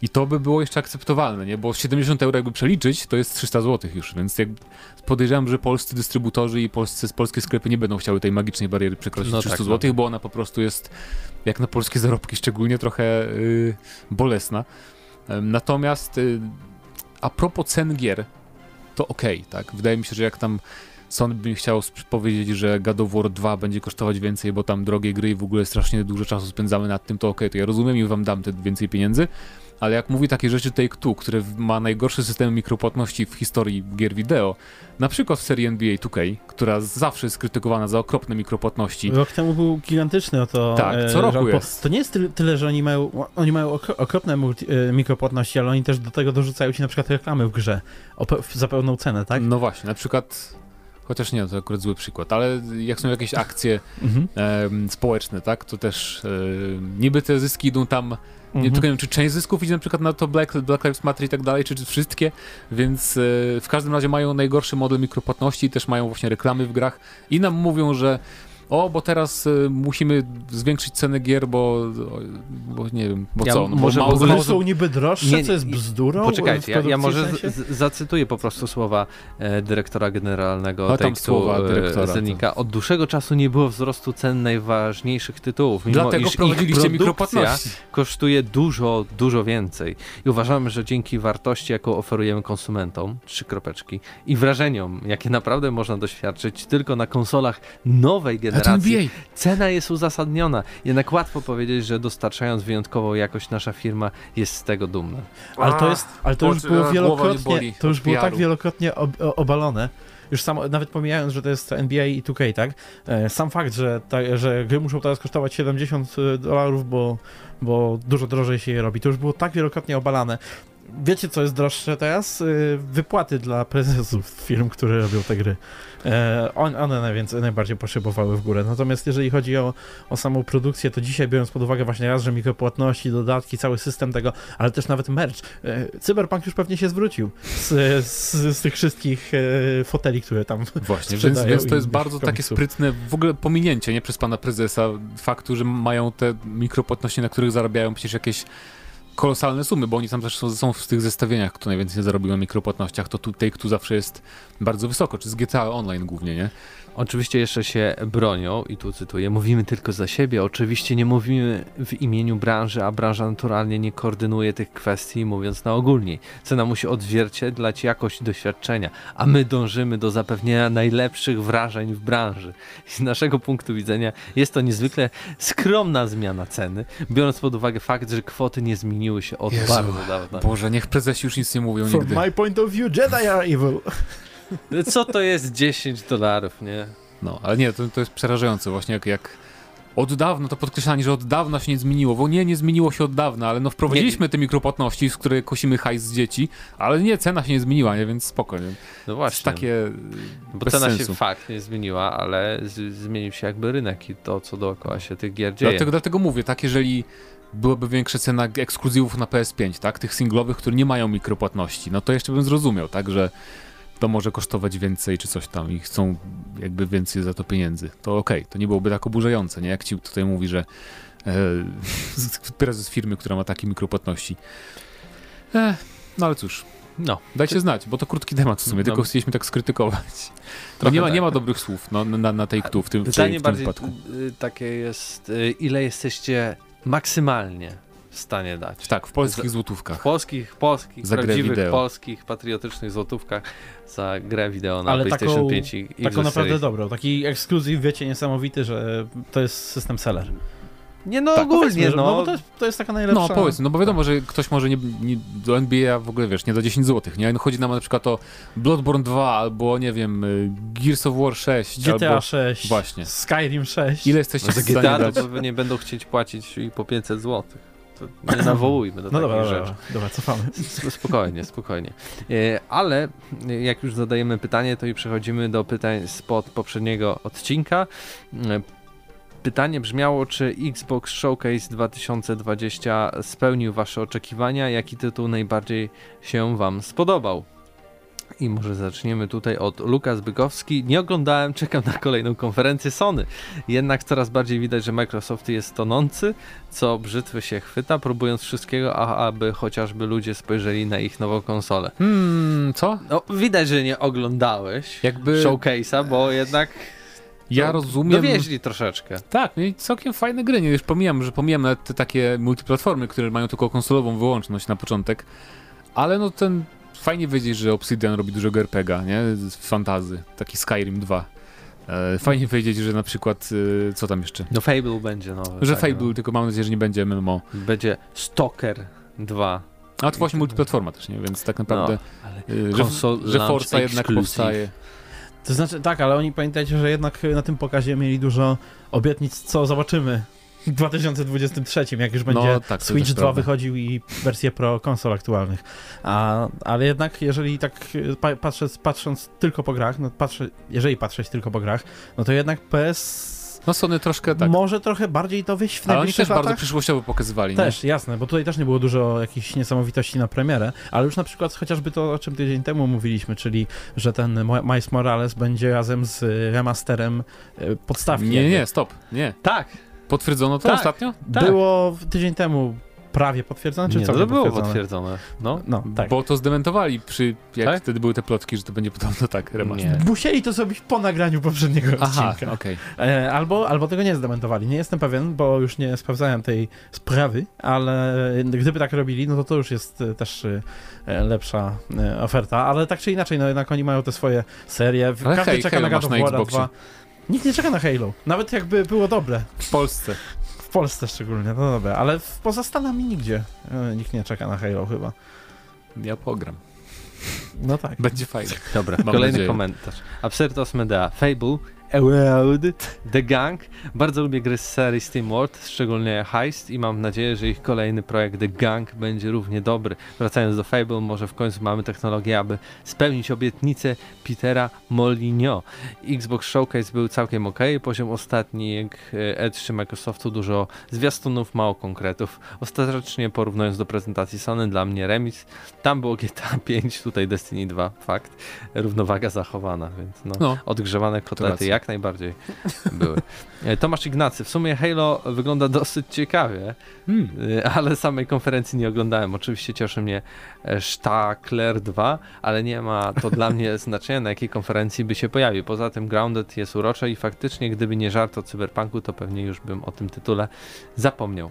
I to by było jeszcze akceptowalne, nie? Bo siedemdziesiąt euro jakby przeliczyć, to jest trzysta złotych już, więc jak podejrzewam, że polscy dystrybutorzy i polscy, polskie sklepy nie będą chciały tej magicznej bariery przekroczyć no trzysta tak, złotych, no. Bo ona po prostu jest, jak na polskie zarobki szczególnie, trochę yy, bolesna. Yy, natomiast yy, a propos cen gier, to okej, okay, tak? Wydaje mi się, że jak tam Sony by mi chciał powiedzieć, że God of War dwa będzie kosztować więcej, bo tam drogie gry i w ogóle strasznie dużo czasu spędzamy nad tym, to okej, okay, to ja rozumiem i wam dam te więcej pieniędzy. Ale jak mówi takie rzeczy Take-Two, które ma najgorszy system mikropłatności w historii gier wideo, na przykład w serii N B A two K, która zawsze jest krytykowana za okropne mikropłatności. Rok temu był gigantyczny, to tak, co roku jest. To nie jest tyle, że oni mają, oni mają okropne multi, mikropłatności, ale oni też do tego dorzucają ci na przykład reklamy w grze za pełną cenę, tak? No właśnie, na przykład... Chociaż nie, to akurat zły przykład, ale jak są jakieś akcje e, społeczne, tak, to też e, niby te zyski idą tam, nie, tylko nie wiem, czy część zysków idzie na przykład na to Black, Black Lives Matter i tak dalej, czy, czy wszystkie, więc e, w każdym razie mają najgorszy model mikropłatności i też mają właśnie reklamy w grach i nam mówią, że o, bo teraz y, musimy zwiększyć cenę gier, bo, bo nie wiem, bo ja co? No, może bo gry są niby droższe, nie, co jest bzdurą? Poczekajcie, ja, ja może w sensie? z, zacytuję po prostu słowa e, dyrektora generalnego Take-Two, Zenika. Od dłuższego czasu nie było wzrostu cen najważniejszych tytułów, mimo dlatego iż prowadziliście mikropłatności. Kosztuje dużo, dużo więcej. I uważamy, że dzięki wartości, jaką oferujemy konsumentom, trzy kropeczki, i wrażeniom, jakie naprawdę można doświadczyć tylko na konsolach nowej generacji, cena jest uzasadniona. Jednak łatwo powiedzieć, że dostarczając wyjątkową jakość, nasza firma jest z tego dumna. Ale to jest, ale to już było wielokrotnie, to już było tak wielokrotnie ob, obalone. Już sam, nawet pomijając, że to jest N B A i two K, tak? Sam fakt, że, ta, że gry muszą teraz kosztować siedemdziesiąt dolarów, bo, bo dużo drożej się je robi. To już było tak wielokrotnie obalane. Wiecie, co jest droższe teraz? Wypłaty dla prezesów firm, które robią te gry. One najwięcej, najbardziej poszybowały w górę. Natomiast jeżeli chodzi o, o samą produkcję, to dzisiaj, biorąc pod uwagę właśnie raz, że mikropłatności, dodatki, cały system tego, ale też nawet merch. Cyberpunk już pewnie się zwrócił z, z, z tych wszystkich foteli, które tam właśnie, więc, więc to jest bardzo komiksów. Takie sprytne w ogóle pominięcie, nie, przez pana prezesa faktu, że mają te mikropłatności, na których zarabiają przecież jakieś kolosalne sumy, bo oni tam też są, są w tych zestawieniach, kto najwięcej zarobił na mikropłatnościach, to tutaj, kto zawsze jest bardzo wysoko, czy z G T A Online głównie, nie? Oczywiście jeszcze się bronią i tu cytuję, mówimy tylko za siebie, oczywiście nie mówimy w imieniu branży, a branża naturalnie nie koordynuje tych kwestii, mówiąc na ogólniej. Cena musi odzwierciedlać jakość doświadczenia, a my dążymy do zapewnienia najlepszych wrażeń w branży. Z naszego punktu widzenia jest to niezwykle skromna zmiana ceny, biorąc pod uwagę fakt, że kwoty nie zmieniły się od Jezu, bardzo dawna. Boże, niech prezesi już nic nie mówią From nigdy. From my point of view, Jedi are evil. Co to jest dziesięć dolarów, nie? No, ale nie, to, to jest przerażające właśnie, jak, jak od dawna, to podkreślanie, że od dawna się nie zmieniło, bo nie, nie zmieniło się od dawna, ale no wprowadziliśmy nie. te mikropłatności, z których kosimy hajs z dzieci, ale nie, cena się nie zmieniła, nie, więc spokojnie. No właśnie, takie bo cena sensu. Się fakt nie zmieniła, ale z, zmienił się jakby rynek i to, co dookoła się tych gier dzieje. Dlatego, dlatego mówię, tak, jeżeli byłaby większa cena ekskluzywów na P S pięć, tak, tych singlowych, które nie mają mikropłatności, no to jeszcze bym zrozumiał, tak, że to może kosztować więcej czy coś tam i chcą jakby więcej za to pieniędzy, to okej, okay, to nie byłoby tak oburzające, nie? Jak ci tutaj mówi, że e, prezes firmy, która ma takie mikropłatności. E, no ale cóż, no, dajcie Ty... znać, bo to krótki temat w sumie, no. Tylko chcieliśmy tak skrytykować. Nie ma, tak. nie ma dobrych słów no, na, na tej ktu w tym, w tym bardziej wypadku. Takie jest, ile jesteście maksymalnie w stanie dać. Tak, w polskich złotówkach. W polskich, polskich, za prawdziwych, polskich, patriotycznych złotówkach za grę wideo na ale PlayStation taką, pięć i Xbox taką naprawdę dobrą. Taki ekskluzyw, wiecie, niesamowity, że to jest system seller. Nie no, tak, ogólnie, no. no bo to, jest, to jest taka najlepsza... No powiedz, no bo wiadomo, że ktoś może nie, nie, do N B A w ogóle, wiesz, nie da dziesięć złotych, nie? No, chodzi nam na przykład o Bloodborne dwa, albo nie wiem, Gears of War sześć, G T A albo... sześć, właśnie. Skyrim sześć. Ile jesteście no, w stanie dać? G T A to nie będą chcieć płacić i po pięćset złotych. To nie nawołujmy do no takich dobra, rzeczy. Dobra, cofamy. Spokojnie, spokojnie. Ale jak już zadajemy pytanie, to i przechodzimy do pytań spod poprzedniego odcinka. Pytanie brzmiało, czy Xbox Showcase dwa tysiące dwudziesty spełnił wasze oczekiwania? Jaki tytuł najbardziej się wam spodobał? I może zaczniemy tutaj od Łukasz Bykowski. Nie oglądałem, czekam na kolejną konferencję Sony. Jednak coraz bardziej widać, że Microsoft jest tonący, co brzytwy się chwyta, próbując wszystkiego, aby chociażby ludzie spojrzeli na ich nową konsolę. Hmm, co? No, widać, że nie oglądałeś jakby showcase'a, bo jednak... Ja rozumiem. Dowieźli troszeczkę. Tak, mieli całkiem fajne gry. Nie, już pomijam, że pomijam nawet te takie multiplatformy, które mają tylko konsolową wyłączność na początek. Ale no ten... Fajnie wiedzieć, że Obsidian robi dużego er pe gie a, nie? Fantazy. Taki Skyrim dwa. Fajnie wiedzieć, że na przykład... Co tam jeszcze? No Fable będzie nowy. Że tak, Fable, no. Tylko mam nadzieję, że nie będzie em em o. Będzie Stalker dwa. A to właśnie multiplatforma też, nie? Więc tak naprawdę... No, ale że konsol, że Forza jednak powstaje. To znaczy, tak, ale oni pamiętajcie, że jednak na tym pokazie mieli dużo obietnic, co zobaczymy w dwa tysiące dwudziestym trzecim, jak już będzie no, tak, Switch dwa wychodził i wersje pro konsol aktualnych. A, ale jednak, jeżeli tak patrząc, patrząc tylko po grach, no patrzę, jeżeli patrzeć tylko po grach, no to jednak P S... No Sony troszkę tak. Może trochę bardziej to wyjść w najbliższych latach. Ale oni też latach. Bardzo przyszłościowo pokazywali. Też, nie? Jasne, bo tutaj też nie było dużo jakichś niesamowitości na premierę, ale już na przykład chociażby to, o czym tydzień temu mówiliśmy, czyli, że ten Miles Morales będzie razem z remasterem podstawki. Nie, nie, stop, nie. Tak. Potwierdzono to tak, ostatnio? Tak. Było tydzień temu prawie potwierdzone, czy nie, co? To było potwierdzone. potwierdzone. No, no, tak. Bo to zdementowali, przy, jak tak? Wtedy były te plotki, że to będzie podobno tak remaster. Musieli to zrobić po nagraniu poprzedniego Aha, odcinka. Okay. Albo, albo tego nie zdementowali. Nie jestem pewien, bo już nie sprawdzałem tej sprawy, ale gdyby tak robili, no to to już jest też lepsza oferta. Ale tak czy inaczej, no jednak oni mają te swoje serie. Ale Każdy hej, czeka Halo na God of War dwa. Nikt nie czeka na Halo, nawet jakby było dobre. W Polsce. W Polsce szczególnie, no dobra, ale w, poza Stanami nigdzie nikt nie czeka na Halo chyba. Ja pogram. No tak. Będzie fajnie. Dobra, kolejny nadzieję. komentarz. Absyrtos Medea, Fable, Eworld, The Gang. Bardzo lubię gry z serii Steam World, szczególnie Heist i mam nadzieję, że ich kolejny projekt The Gang będzie równie dobry. Wracając do Fable, może w końcu mamy technologię, aby spełnić obietnicę Petera Molyneux. Xbox Showcase był całkiem ok, poziom ostatni E trzy Microsoftu, dużo zwiastunów, mało konkretów. Ostatecznie porównując do prezentacji Sony, dla mnie remis. Tam było G T A pięć, tutaj Destiny dwa, fakt. Równowaga zachowana, więc no, no. Odgrzewane kotlety jak Jak najbardziej były. Tomasz Ignacy, w sumie Halo wygląda dosyć ciekawie, hmm. ale samej konferencji nie oglądałem. Oczywiście cieszy mnie Stalker dwa, ale nie ma to dla mnie znaczenia, na jakiej konferencji by się pojawił. Poza tym Grounded jest urocze i faktycznie, gdyby nie żart o Cyberpunku, to pewnie już bym o tym tytule zapomniał.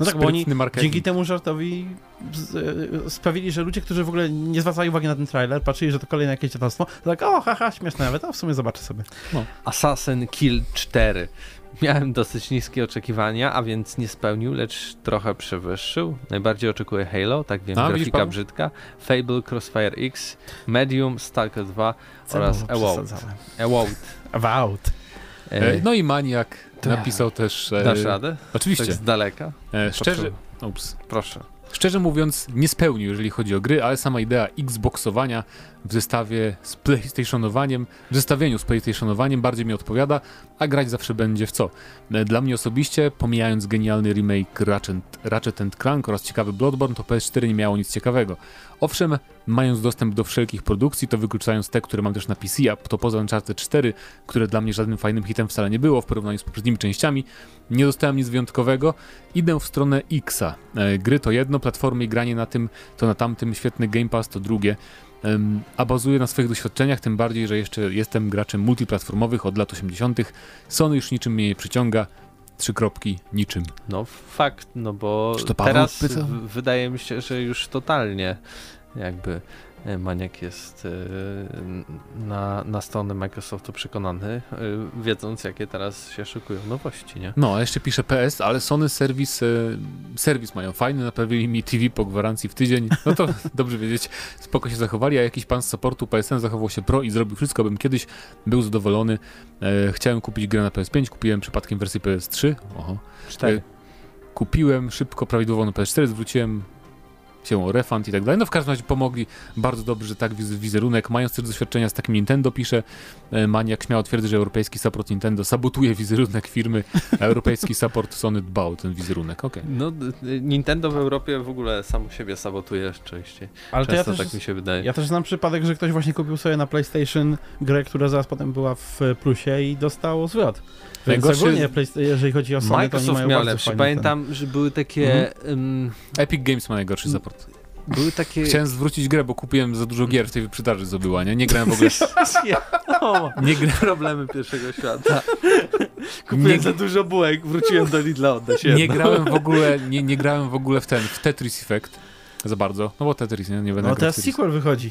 No tak, bo oni dzięki temu żartowi sprawili, że ludzie, którzy w ogóle nie zwracali uwagi na ten trailer, patrzyli, że to kolejne jakieś dziadostwo, to tak o, haha, śmieszne nawet, a w sumie zobaczę sobie. No. Assassin's Creed cztery. Miałem dosyć niskie oczekiwania, a więc nie spełnił, lecz trochę przewyższył. Najbardziej oczekuję Halo, tak wiem, a, grafika brzydka. Fable, Crossfire X, Medium, Stalker dwa oraz Ewout. Ewout. E, no i Maniac napisał też... E, Dasz radę? Oczywiście. Tak z daleka? E, szczerze, ups, proszę. Szczerze mówiąc, nie spełnił, jeżeli chodzi o gry, ale sama idea Xboxowania w zestawie z PlayStationowaniem, w zestawieniu z PlayStationowaniem bardziej mi odpowiada, a grać zawsze będzie w co. Dla mnie osobiście, pomijając genialny remake Ratchet, Ratchet and Clank oraz ciekawy Bloodborne, to P S cztery nie miało nic ciekawego. Owszem, mając dostęp do wszelkich produkcji, to wykluczając te, które mam też na P C, a to poza Uncharted cztery, które dla mnie żadnym fajnym hitem wcale nie było w porównaniu z poprzednimi częściami, nie dostałem nic wyjątkowego. Idę w stronę X-a. Gry to jedno, platformy i granie na tym to na tamtym, świetny Game Pass to drugie. A bazuję na swoich doświadczeniach, tym bardziej, że jeszcze jestem graczem multiplatformowych od lat osiemdziesiątych. Sony już niczym mnie nie przyciąga. Trzy kropki, niczym. No fakt, no bo teraz w- wydaje mi się, że już totalnie jakby Maniak jest na, na stronę Microsoftu przekonany, wiedząc jakie teraz się szykują nowości, nie? No, a jeszcze pisze P S, ale Sony serwis, serwis mają fajny, naprawili mi T V po gwarancji w tydzień, no to dobrze wiedzieć, spoko się zachowali, a jakiś pan z supportu P S N zachował się pro i zrobił wszystko, bym kiedyś był zadowolony. Chciałem kupić grę na P S pięć, kupiłem przypadkiem wersję P S trzy, oho. Cztery. Kupiłem szybko prawidłową na P S cztery, zwróciłem się refund i tak dalej. No w każdym razie pomogli bardzo dobrze, tak, wizerunek. Mając też doświadczenia z takim Nintendo, pisze Maniak, śmiało twierdzi, że europejski support Nintendo sabotuje wizerunek firmy, a europejski support Sony dba o ten wizerunek. Okay. No Nintendo w Europie w ogóle samo siebie sabotuje częściej. Ale często to ja też, tak mi się wydaje. Ja też znam przypadek, że ktoś właśnie kupił sobie na PlayStation grę, która zaraz potem była w plusie i dostał zwrot. Szczególnie jeżeli chodzi o Sony, Microsoft to nie mają miał bardzo lepszy. Pamiętam, ten. że były takie... Mhm. Um... Epic Games ma najgorszy support. Były takie... Chciałem zwrócić grę, bo kupiłem za dużo gier w tej wyprzedaży z obyła, nie? Nie grałem w ogóle... no, nie grałem. Problemy pierwszego świata. Kupiłem nie... za dużo bułek, wróciłem do Lidla, oddać jedno. Nie grałem w ogóle, nie, nie grałem w ogóle w ten, w Tetris Effect. Za bardzo. No bo Tetris, nie, nie będę... No teraz sequel wychodzi.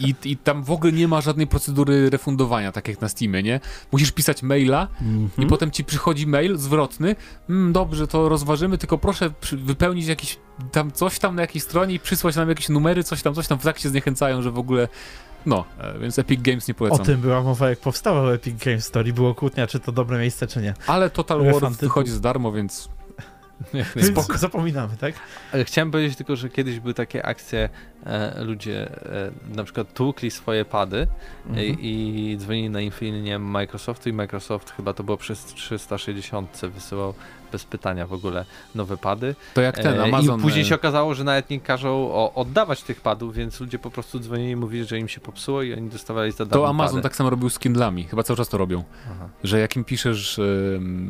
I, I tam w ogóle nie ma żadnej procedury refundowania, tak jak na Steamie, nie? Musisz pisać maila mm-hmm. i potem ci przychodzi mail zwrotny. Mm, dobrze, to rozważymy, tylko proszę przy- wypełnić jakiś tam coś tam na jakiejś stronie i przysłać nam jakieś numery, coś tam, coś tam. Tak się zniechęcają, że w ogóle... No, więc Epic Games nie polecam. O tym była mowa, jak powstawał Epic Games Story. Było kłótnia, czy to dobre miejsce, czy nie. Ale Total War wychodzi za darmo, więc... Spoko. Zapominamy, tak? Ale chciałem powiedzieć tylko, że kiedyś były takie akcje, e, ludzie e, na przykład tłukli swoje pady mhm. i, i dzwonili na infinię Microsoftu i Microsoft chyba to było przez trzysta sześćdziesiąt wysyłał bez pytania w ogóle nowe pady. To jak ten Amazon. I później się okazało, że nawet nie każą oddawać tych padów, więc ludzie po prostu dzwonili i mówili, że im się popsuło i oni dostawali za darmo. To Amazon pady. Tak samo robił z Kindlami, chyba cały czas to robią. Aha. Że jak im piszesz,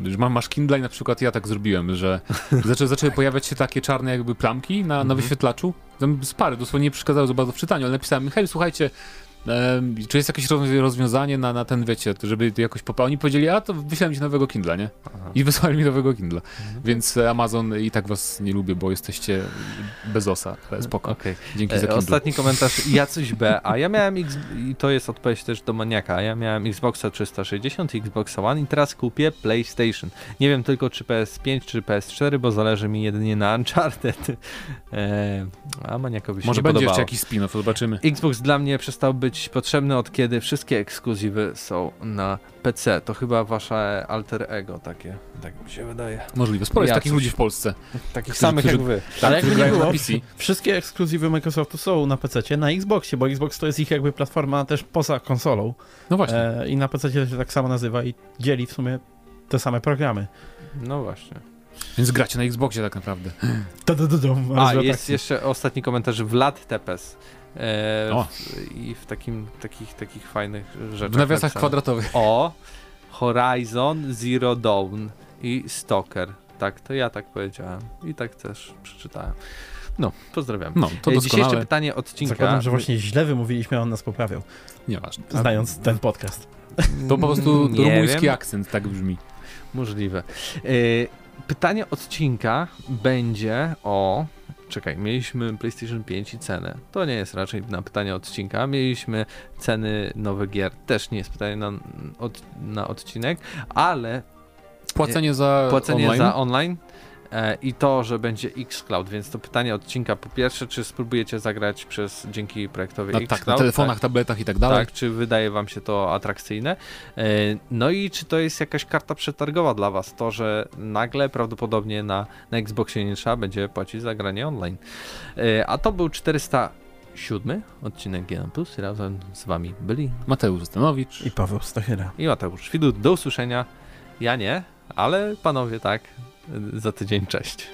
że masz Kindle i na przykład ja tak zrobiłem, że zaczę, zaczęły pojawiać się takie czarne jakby plamki na, na wyświetlaczu. Tam z pary dosłownie nie przeszkadzały za bardzo w czytaniu, ale napisałem mi, hej, słuchajcie, czy jest jakieś rozwiązanie na, na ten, wiecie, żeby jakoś popełnić? Oni powiedzieli, a to wyślałem ci nowego Kindla, nie? Aha. I wysłali mi nowego Kindla. Mhm. Więc Amazon i tak was nie lubię, bo jesteście Bezosa, ale spoko. Okay. Dzięki e, za Kindle. Ostatni komentarz, ja coś B, a ja miałem, X... i to jest odpowiedź też do maniaka, a ja miałem Xboxa trzysta sześćdziesiąt i Xboxa One i teraz kupię PlayStation. Nie wiem tylko czy P S pięć, czy P S cztery, bo zależy mi jedynie na Uncharted. E, a maniakowi się może nie będzie podobało. Jeszcze jakiś spin-off, zobaczymy. Xbox dla mnie przestał być potrzebne od kiedy wszystkie ekskluzywy są na P C. To chyba wasze alter ego takie, tak mi się wydaje. Możliwe. Sporo jest ja takich coś. ludzi w Polsce. Takich którzy, samych którzy, jak wy. Ale jakby nie było, na P C. Wszystkie ekskluzywy Microsoftu są na P C, na Xboxie, bo Xbox to jest ich jakby platforma też poza konsolą. No właśnie. E, I na P C się tak samo nazywa i dzieli w sumie te same programy. No właśnie. Więc gracie na Xboxie tak naprawdę. Ta, ta, ta, ta, A, jest akcji. Jeszcze ostatni komentarz Vlad Tepes. Eee, w, i w takim, takich, takich fajnych rzeczach. W nawiasach tak kwadratowych. O, Horizon Zero Dawn i Stalker. Tak, to ja tak powiedziałem. I tak też przeczytałem. No, pozdrawiam. No, to doskonałe. Dzisiejsze pytanie odcinka. Zakładam, że właśnie źle wymówiliśmy, a on nas poprawiał. Nieważne. Znając ten podcast. To po prostu rumuński wiem. akcent tak brzmi. Możliwe. Eee, pytanie odcinka będzie o... Czekaj, mieliśmy PlayStation pięć i cenę. To nie jest raczej na pytanie odcinka. Mieliśmy ceny nowych gier. Też nie jest pytanie na, od, na odcinek, ale... Płacenie za płacenie online. Za online e, i to, że będzie xCloud, więc to pytanie odcinka po pierwsze, czy spróbujecie zagrać przez dzięki projektowi no, xCloud? Tak, na telefonach, tak, tabletach i tak dalej. Tak, czy wydaje wam się to atrakcyjne? E, no i czy to jest jakaś karta przetargowa dla was? To, że nagle prawdopodobnie na, na Xboxie nie trzeba będzie płacić za granie online. E, a to był czterysta siódmy odcinek G N M Plus. Razem z wami byli Mateusz Zdanowicz i Paweł Stachyra i Mateusz Świdut. Do usłyszenia. Ja nie. Ale panowie tak, za tydzień cześć.